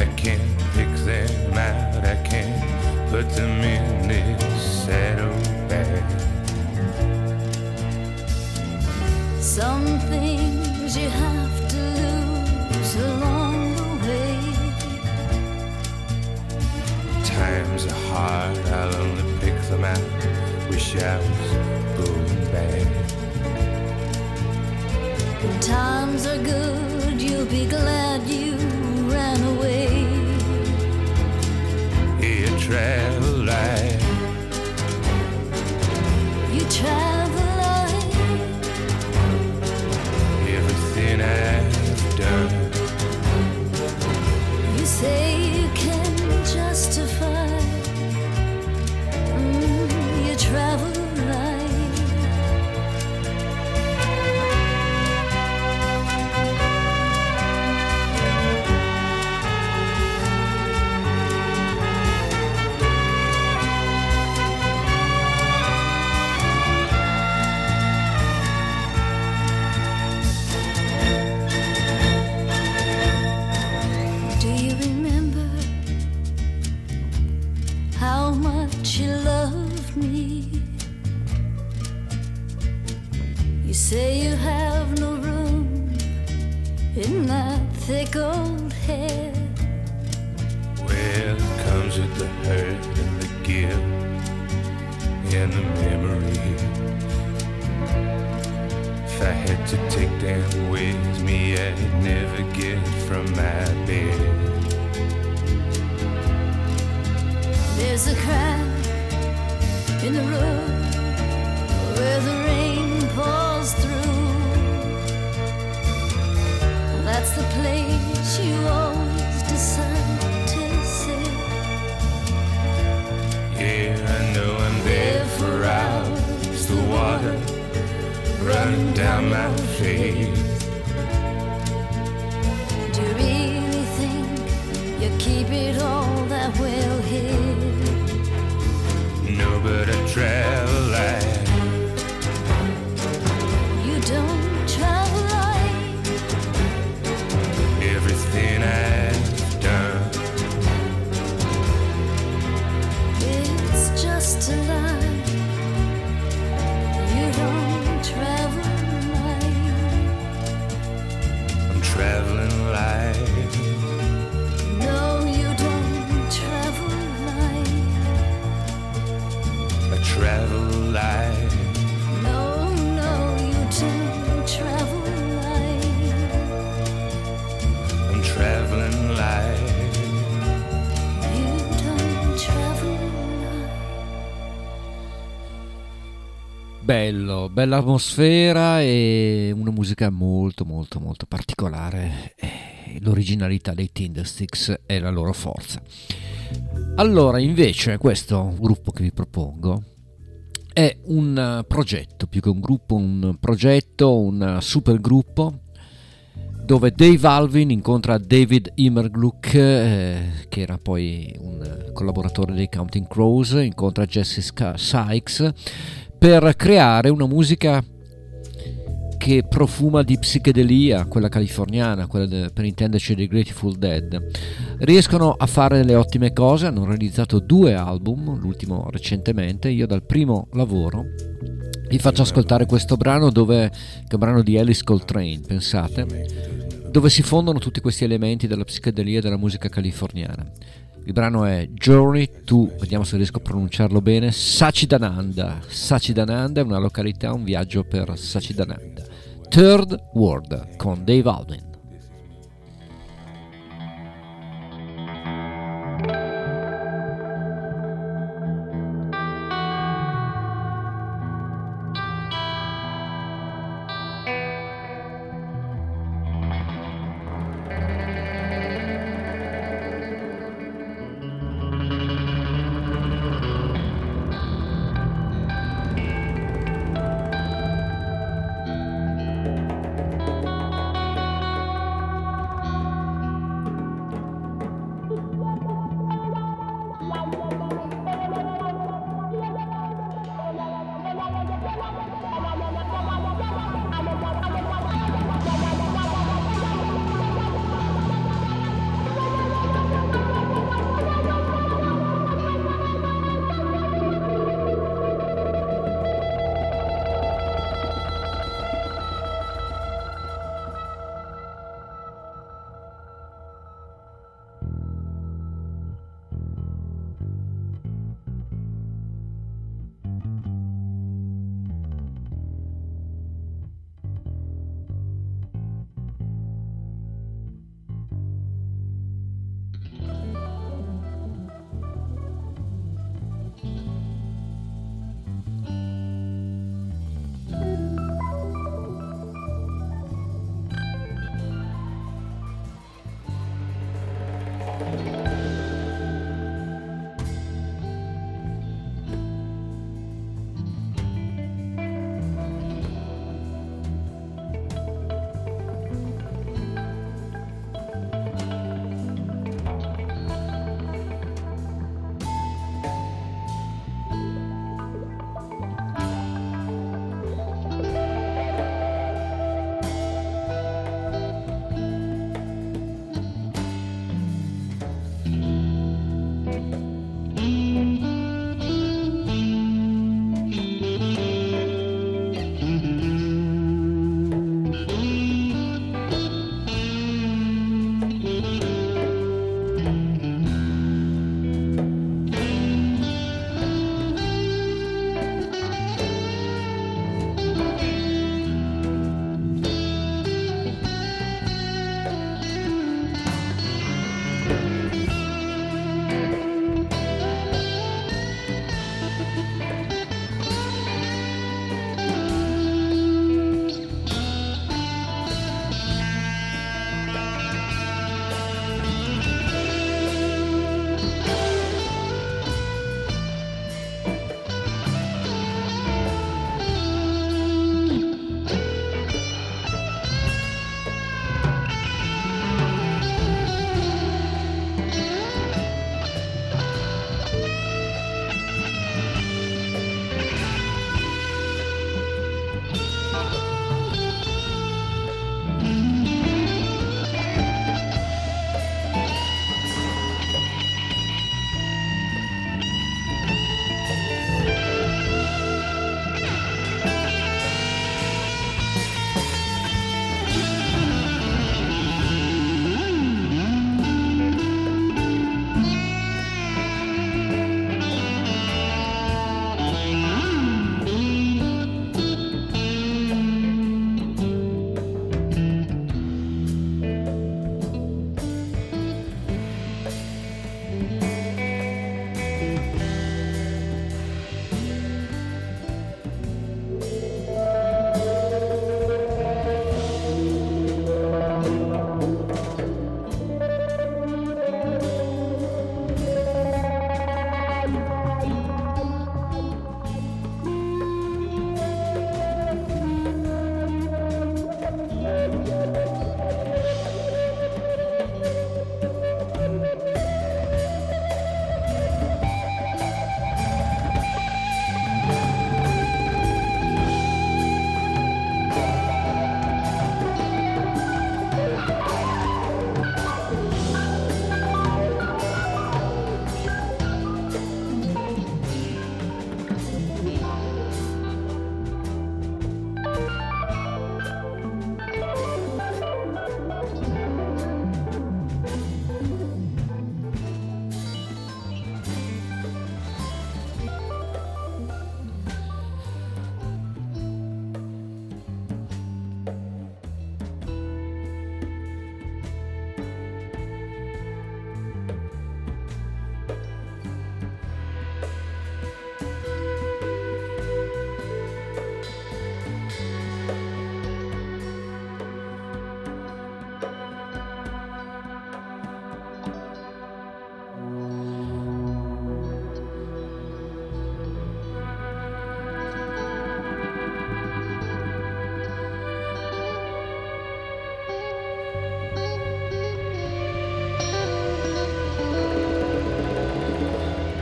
I can't pick them out, I can't put them in this saddlebag. Some things you have to lose along the way. Times are hard, I'll only pick them out. Wish I was going back. When times are good, you'll be glad you ran away. You travel light. You travel light. Everything I've done. You say you can justify. You travel light. Say you have no room in that thick old head. Well, it comes with the hurt and the guilt and the memory. If I had to take that with me, I'd never get from my bed. There's a crack in the road where the rain falls through. That's the place you always decide to sit. Yeah, I know I'm there for hours. The water running down my face. Do you really think you keep it all that well hid? No, but I travel. traveling light. You don't travel light. Bello, bella atmosfera e una musica molto molto molto particolare. L'originalità dei Tindersticks è la loro forza. Allora, invece, questo gruppo che vi propongo è un progetto, più che un gruppo, un progetto, un supergruppo dove Dave Alvin incontra David Immergluck, che era poi un collaboratore dei Counting Crows, incontra Jesse Sykes per creare una musica che profuma di psichedelia, quella californiana, quella per intenderci dei Grateful Dead. Riescono a fare delle ottime cose, hanno realizzato 2 album, l'ultimo recentemente. Io dal primo lavoro vi faccio ascoltare questo brano, dove, che è un brano di Alice Coltrane, pensate, dove si fondono tutti questi elementi della psichedelia e della musica californiana. Il brano è Journey to, vediamo se riesco a pronunciarlo bene, Sachidananda. Sachidananda è una località, un viaggio per Sachidananda. Third World con Dave Alvin.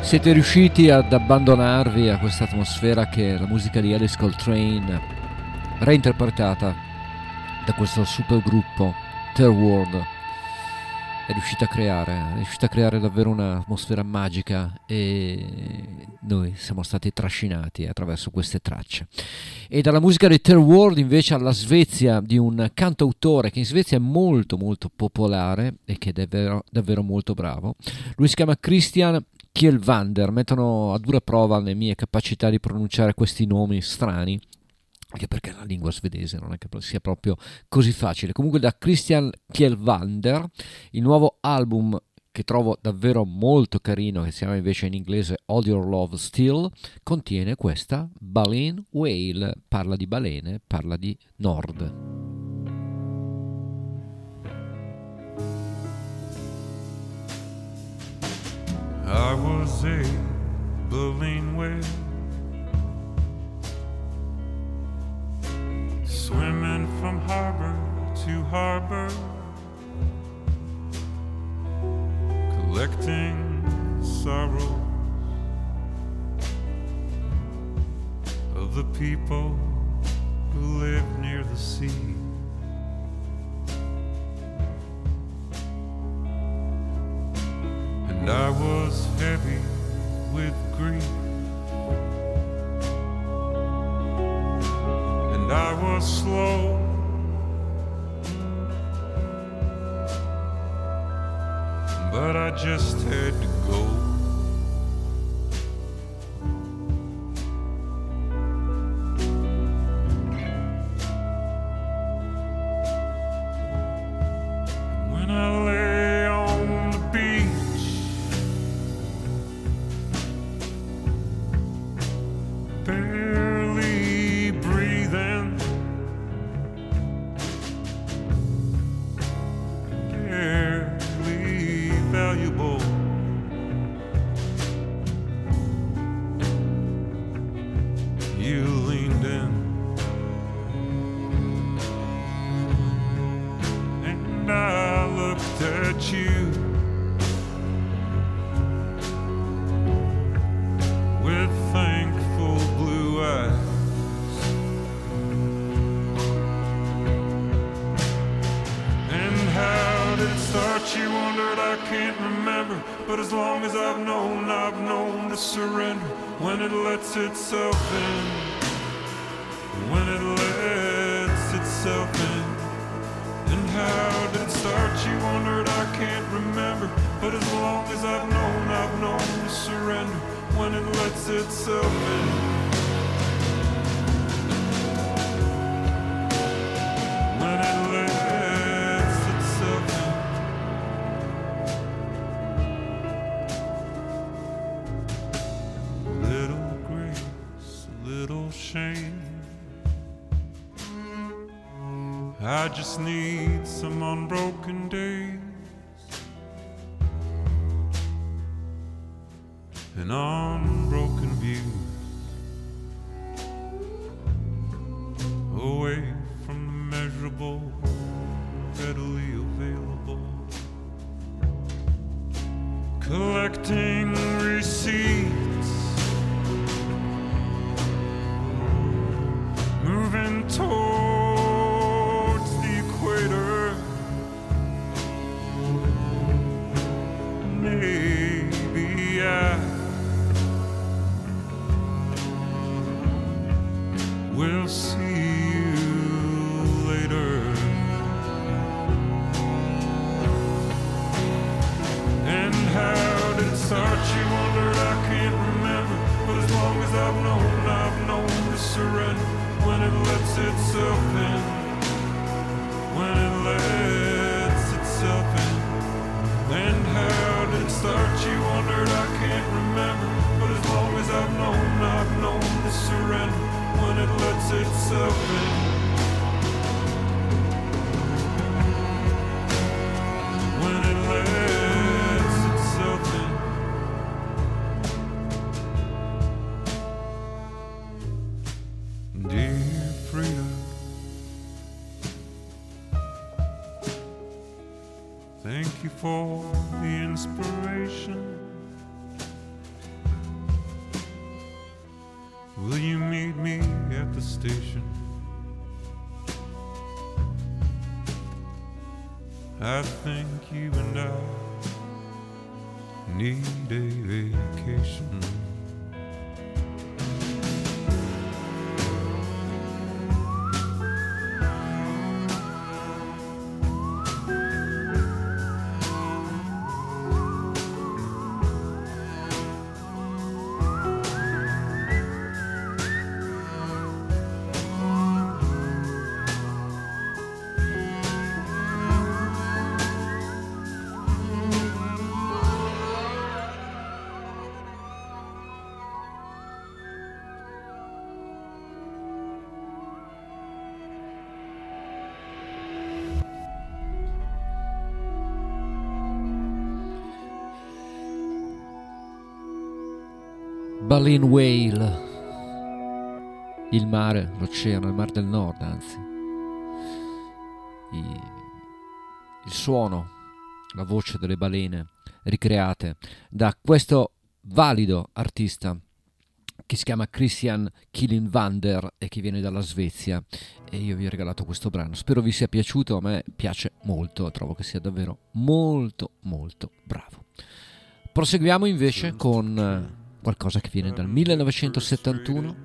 Siete riusciti ad abbandonarvi a questa atmosfera che è la musica di Alice Coltrane, reinterpretata da questo supergruppo Third World, è riuscita a creare davvero un'atmosfera magica, e noi siamo stati trascinati attraverso queste tracce. E dalla musica di Third World invece alla Svezia, di un cantautore che in Svezia è molto molto popolare e che è davvero, davvero molto bravo. Lui si chiama Christian Kjellvander. Mettono a dura prova le mie capacità di pronunciare questi nomi strani, anche perché la lingua svedese non è che sia proprio così facile. Comunque, da Christian Kjellvander, il nuovo album che trovo davvero molto carino, che si chiama invece in inglese All Your Love Still, contiene questa Baleen Whale, parla di balene, parla di nord. I was a baleen whale, swimming from harbor to harbor, collecting sorrows of the people who live near the sea. And I was heavy with grief, and I was slow, but I just had to go. And when I lay on the beach, barely breathing, barely valuable, you leaned in and I looked at you with thankfulness. She wondered, I can't remember, but as long as I've known to surrender when it lets itself in, when it lets itself in. And how did it start? She wondered, I can't remember, but as long as I've known to surrender when it lets itself in. I just need some unbroken days, and unbroken views, away from the measurable, readily available, collecting receipts, moving towards we'll see you later. And how did it start? She wondered, I can't remember, but as long as I've known to surrender when it lets itself in, when it lets itself in. And how did it start? She wondered, I can't remember, but as long as I've known to surrender when it lets itself in. When it lets itself in. Dear Frida, thank you for the inspiration. Will you meet me at the station? I think you and I need a vacation. Baleine Whale, il mare, l'oceano, il mare del nord, anzi il suono, la voce delle balene ricreate da questo valido artista che si chiama Christian Kjellvander e che viene dalla Svezia, e io vi ho regalato questo brano, spero vi sia piaciuto, a me piace molto, trovo che sia davvero molto molto bravo. Proseguiamo invece con qualcosa che viene dal 1971.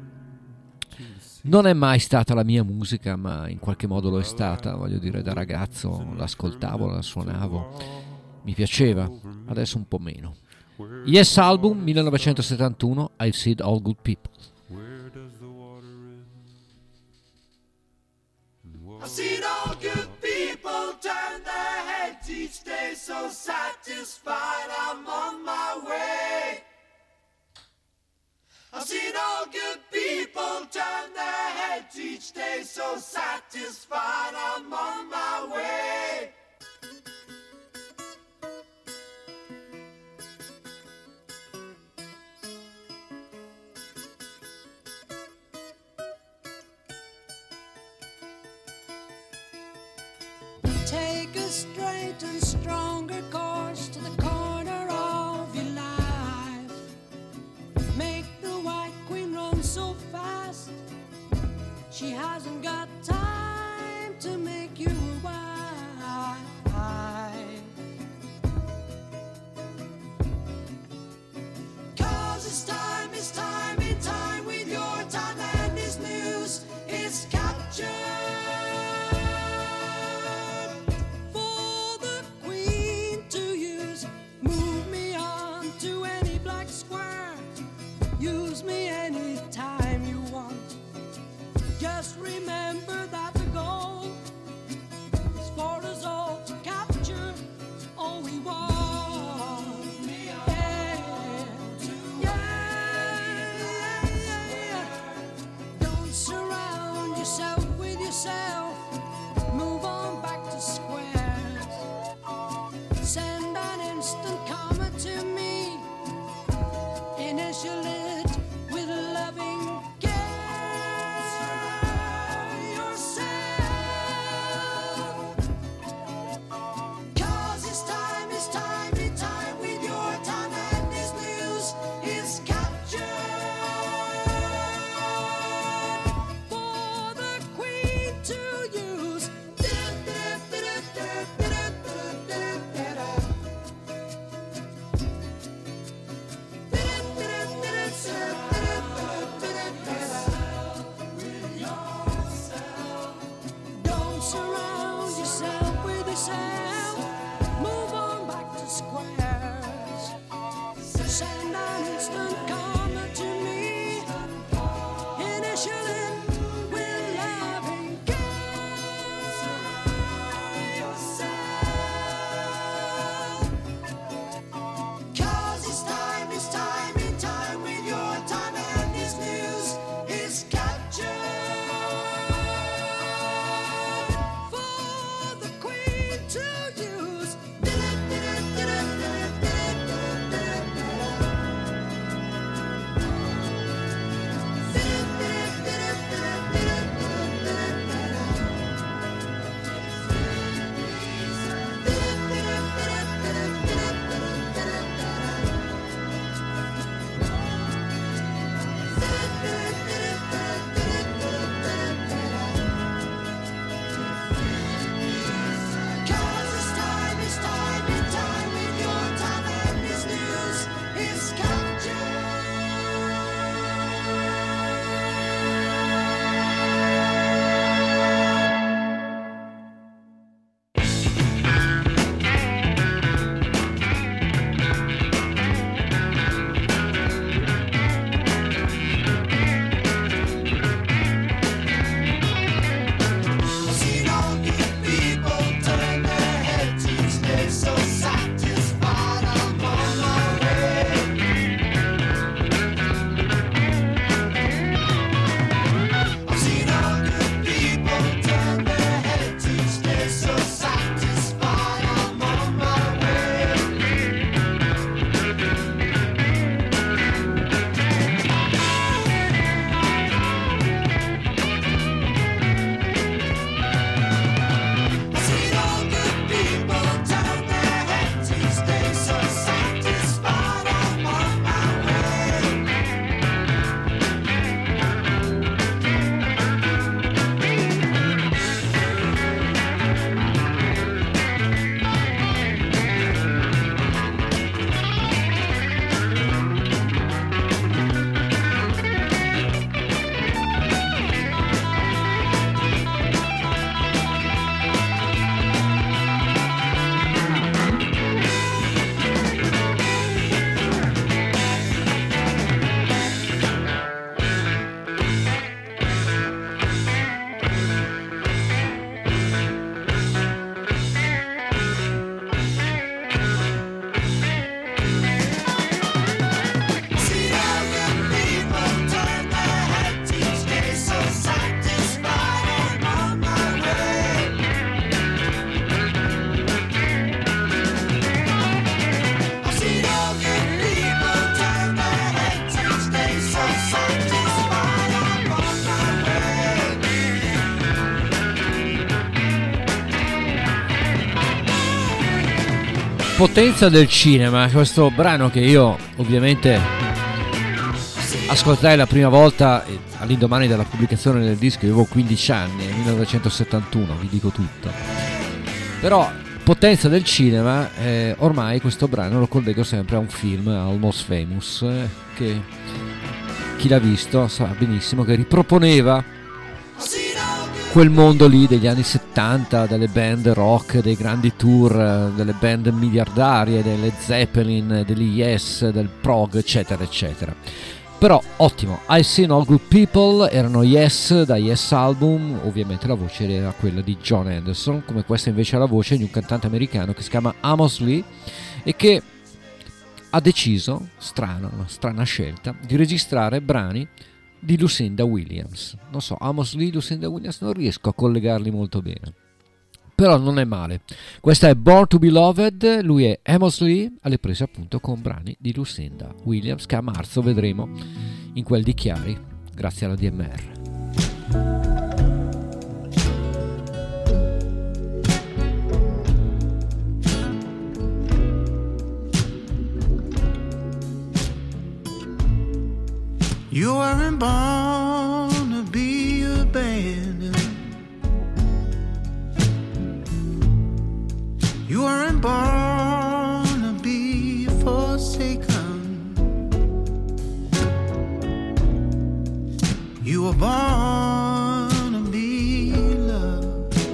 Non è mai stata la mia musica, ma in qualche modo lo è stata, voglio dire, da ragazzo l'ascoltavo, la suonavo, mi piaceva, adesso un po' meno. Yes Album 1971, I've Seen All Good People. I've seen all good people turn their heads each day, so satisfied I'm on my way. I've seen all good people turn their heads each day, so satisfied I'm on my way. Take a straight and stronger course to the corner of your life. Make so fast, she hasn't got time to make you wife. 'Cause it's time, in time with your time, and this news is captured for the Queen to use. Move me on to any black square, use me any. Just remember that the goal is for us all to capture all we want. Don't surround yourself with yourself. Move on back to squares. Send an instant comment to me. Initially. potenza del cinema, questo brano che io ovviamente ascoltai la prima volta all'indomani della pubblicazione del disco, io avevo 15 anni, 1971, vi dico tutto. Però potenza del cinema, ormai questo brano lo collego sempre a un film, Almost Famous, che chi l'ha visto sa benissimo che riproponeva quel mondo lì degli anni 70, delle band rock, dei grandi tour, delle band miliardarie, delle Zeppelin, degli Yes, del prog, eccetera eccetera. Però ottimo, I Seen All Good People erano Yes, da Yes Album, ovviamente la voce era quella di John Anderson, come questa invece è la voce di un cantante americano che si chiama Amos Lee e che ha deciso, una strana scelta, di registrare brani di Lucinda Williams. Non so, Amos Lee, Lucinda Williams, non riesco a collegarli molto bene, però non è male. Questa è Born to Be Loved, lui è Amos Lee, alle prese appunto con brani di Lucinda Williams, che a marzo vedremo in quel di Chiari grazie alla DMR. You weren't born to be abandoned. You weren't born to be forsaken. You were born to be loved.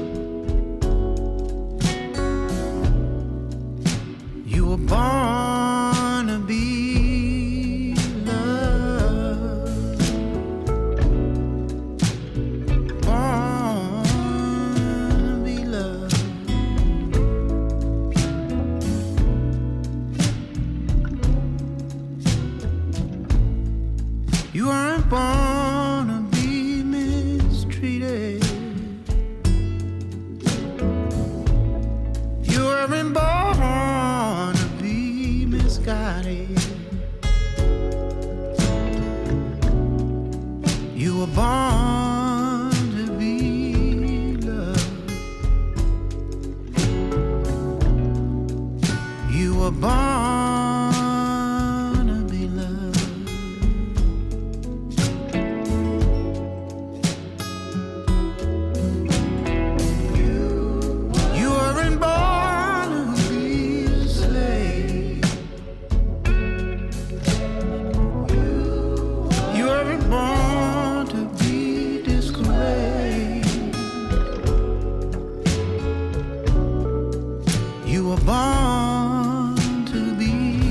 You were born to be. You weren't born to be mistreated. You weren't born to be misguided. You were born to be loved. You were born. Born to be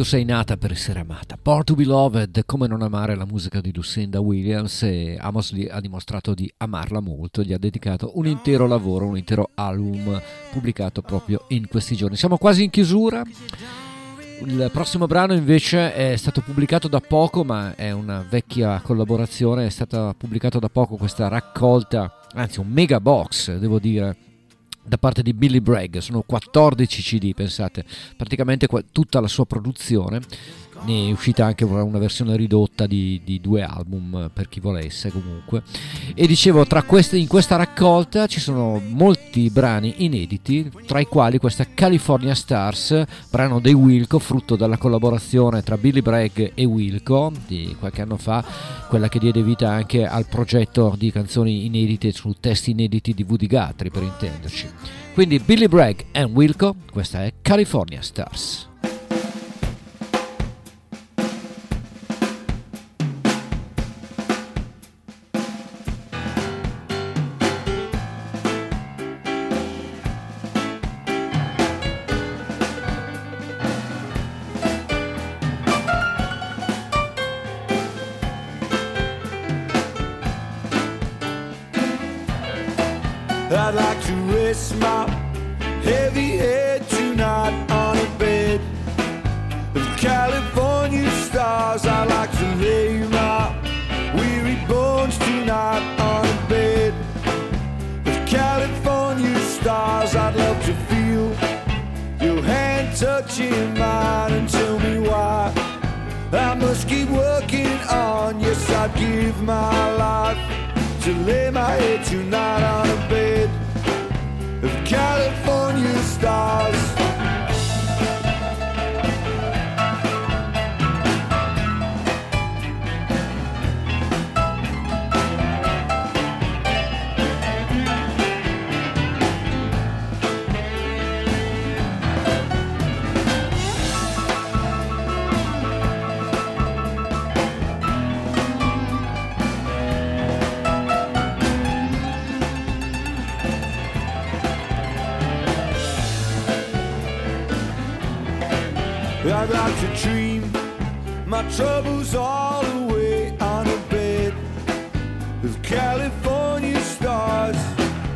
Tu sei nata per essere amata. Born to be Loved, come non amare la musica di Lucinda Williams, e Amos Lee ha dimostrato di amarla molto, gli ha dedicato un intero lavoro, un intero album pubblicato proprio in questi giorni. Siamo quasi in chiusura. Il prossimo brano invece è stato pubblicato da poco, ma è una vecchia collaborazione, è stata pubblicata da poco questa raccolta, anzi un mega box devo dire, da parte di Billy Bragg. Sono 14 CD, pensate, praticamente tutta la sua produzione. Ne è uscita anche una versione ridotta di 2 album per chi volesse comunque. E dicevo, in questa raccolta ci sono molti brani inediti, tra i quali questa California Stars, brano dei Wilco, frutto della collaborazione tra Billy Bragg e Wilco di qualche anno fa, quella che diede vita anche al progetto di canzoni inedite su testi inediti di Woody Guthrie, per intenderci. Quindi Billy Bragg and Wilco, questa è California Stars. I'd like to dream my troubles all away on a bed of California stars.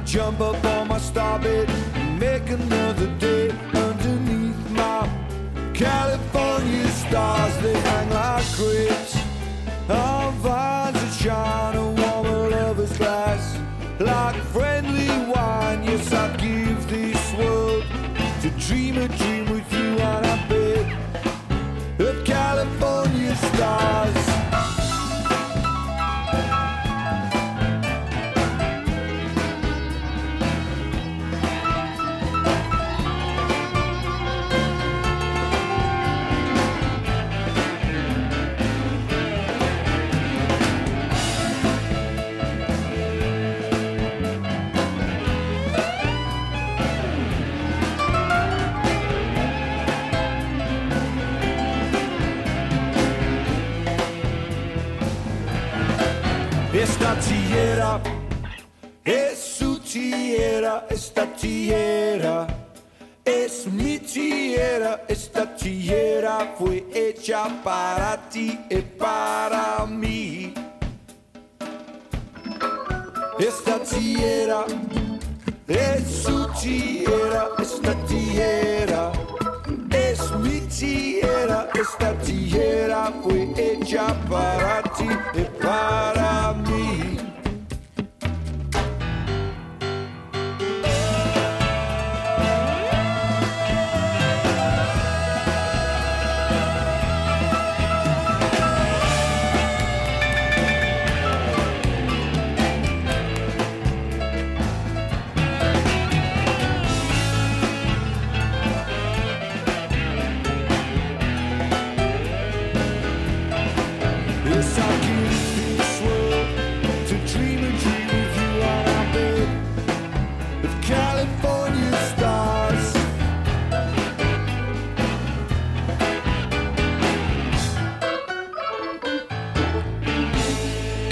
Jump up on my starbed and make another day underneath my California stars. They hang like grapes on vines that shine, a warmer lover's glass, like friendly wine. Yes, I'd give this world to dream a dream with you on a bed. The California stars. Es su tierra, esta tierra es mi tierra, esta tierra fue hecha para ti y para mí. Esta tierra es su tierra, esta tierra es mi tierra, esta tierra fue hecha para ti y para mí. Yes, I give this world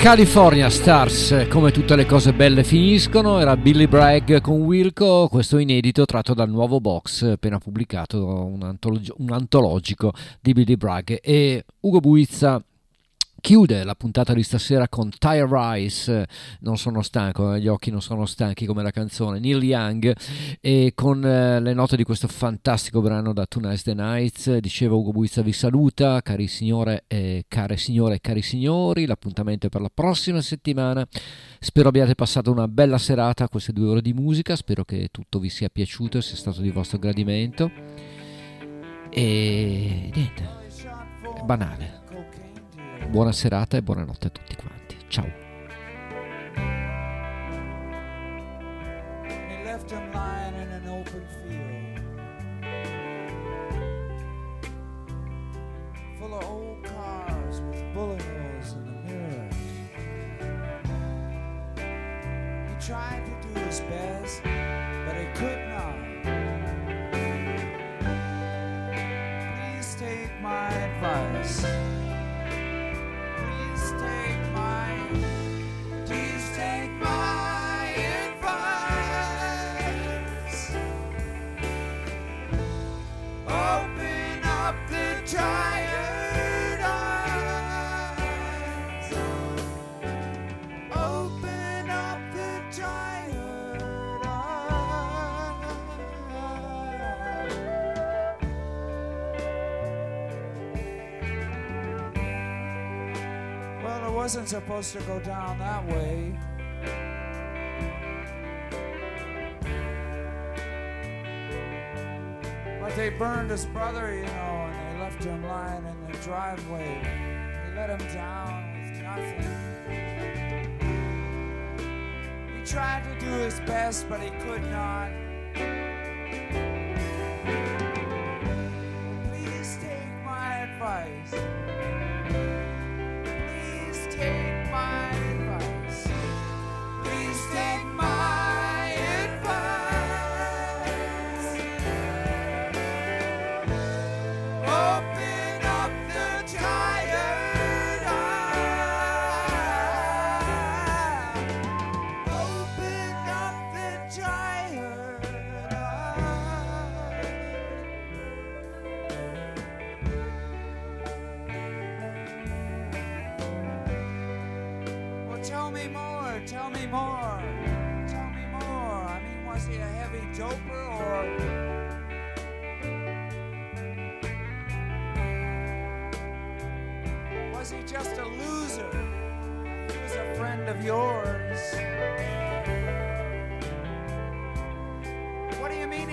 California Stars, come tutte le cose belle finiscono, era Billy Bragg con Wilco, questo inedito tratto dal nuovo box appena pubblicato, un antologico di Billy Bragg. E Ugo Buizza chiude la puntata di stasera con Tire Rise, non sono stanco, gli occhi non sono stanchi come la canzone, Neil Young, e con le note di questo fantastico brano da Two Nights the Nights. Diceva Ugo Buizza, vi saluta, cari signore e care signore e cari signori, l'appuntamento è per la prossima settimana, spero abbiate passato una bella serata, queste 2 ore di musica, spero che tutto vi sia piaciuto e sia stato di vostro gradimento, e niente, è banale. Buona serata e buonanotte a tutti quanti. Ciao. He left him lying in an open field full of old cars with bullet holes in the mirrors. He tried to do his best, but he could not. Please take my advice. Please take my advice. Open up the tired eyes. Open up the tired eyes. Well, I wasn't supposed to go down that way. But they burned his brother, you know, and they left him lying in the driveway. They let him down with nothing. He tried to do his best, but he could not. Please take my advice. Please take my advice. Please take my advice. Open up the tired eyes. Open up the tired eyes. Tell me more, tell me more, tell me more. I mean, was he a heavy doper or was he just a loser? He was a friend of yours. What do you mean?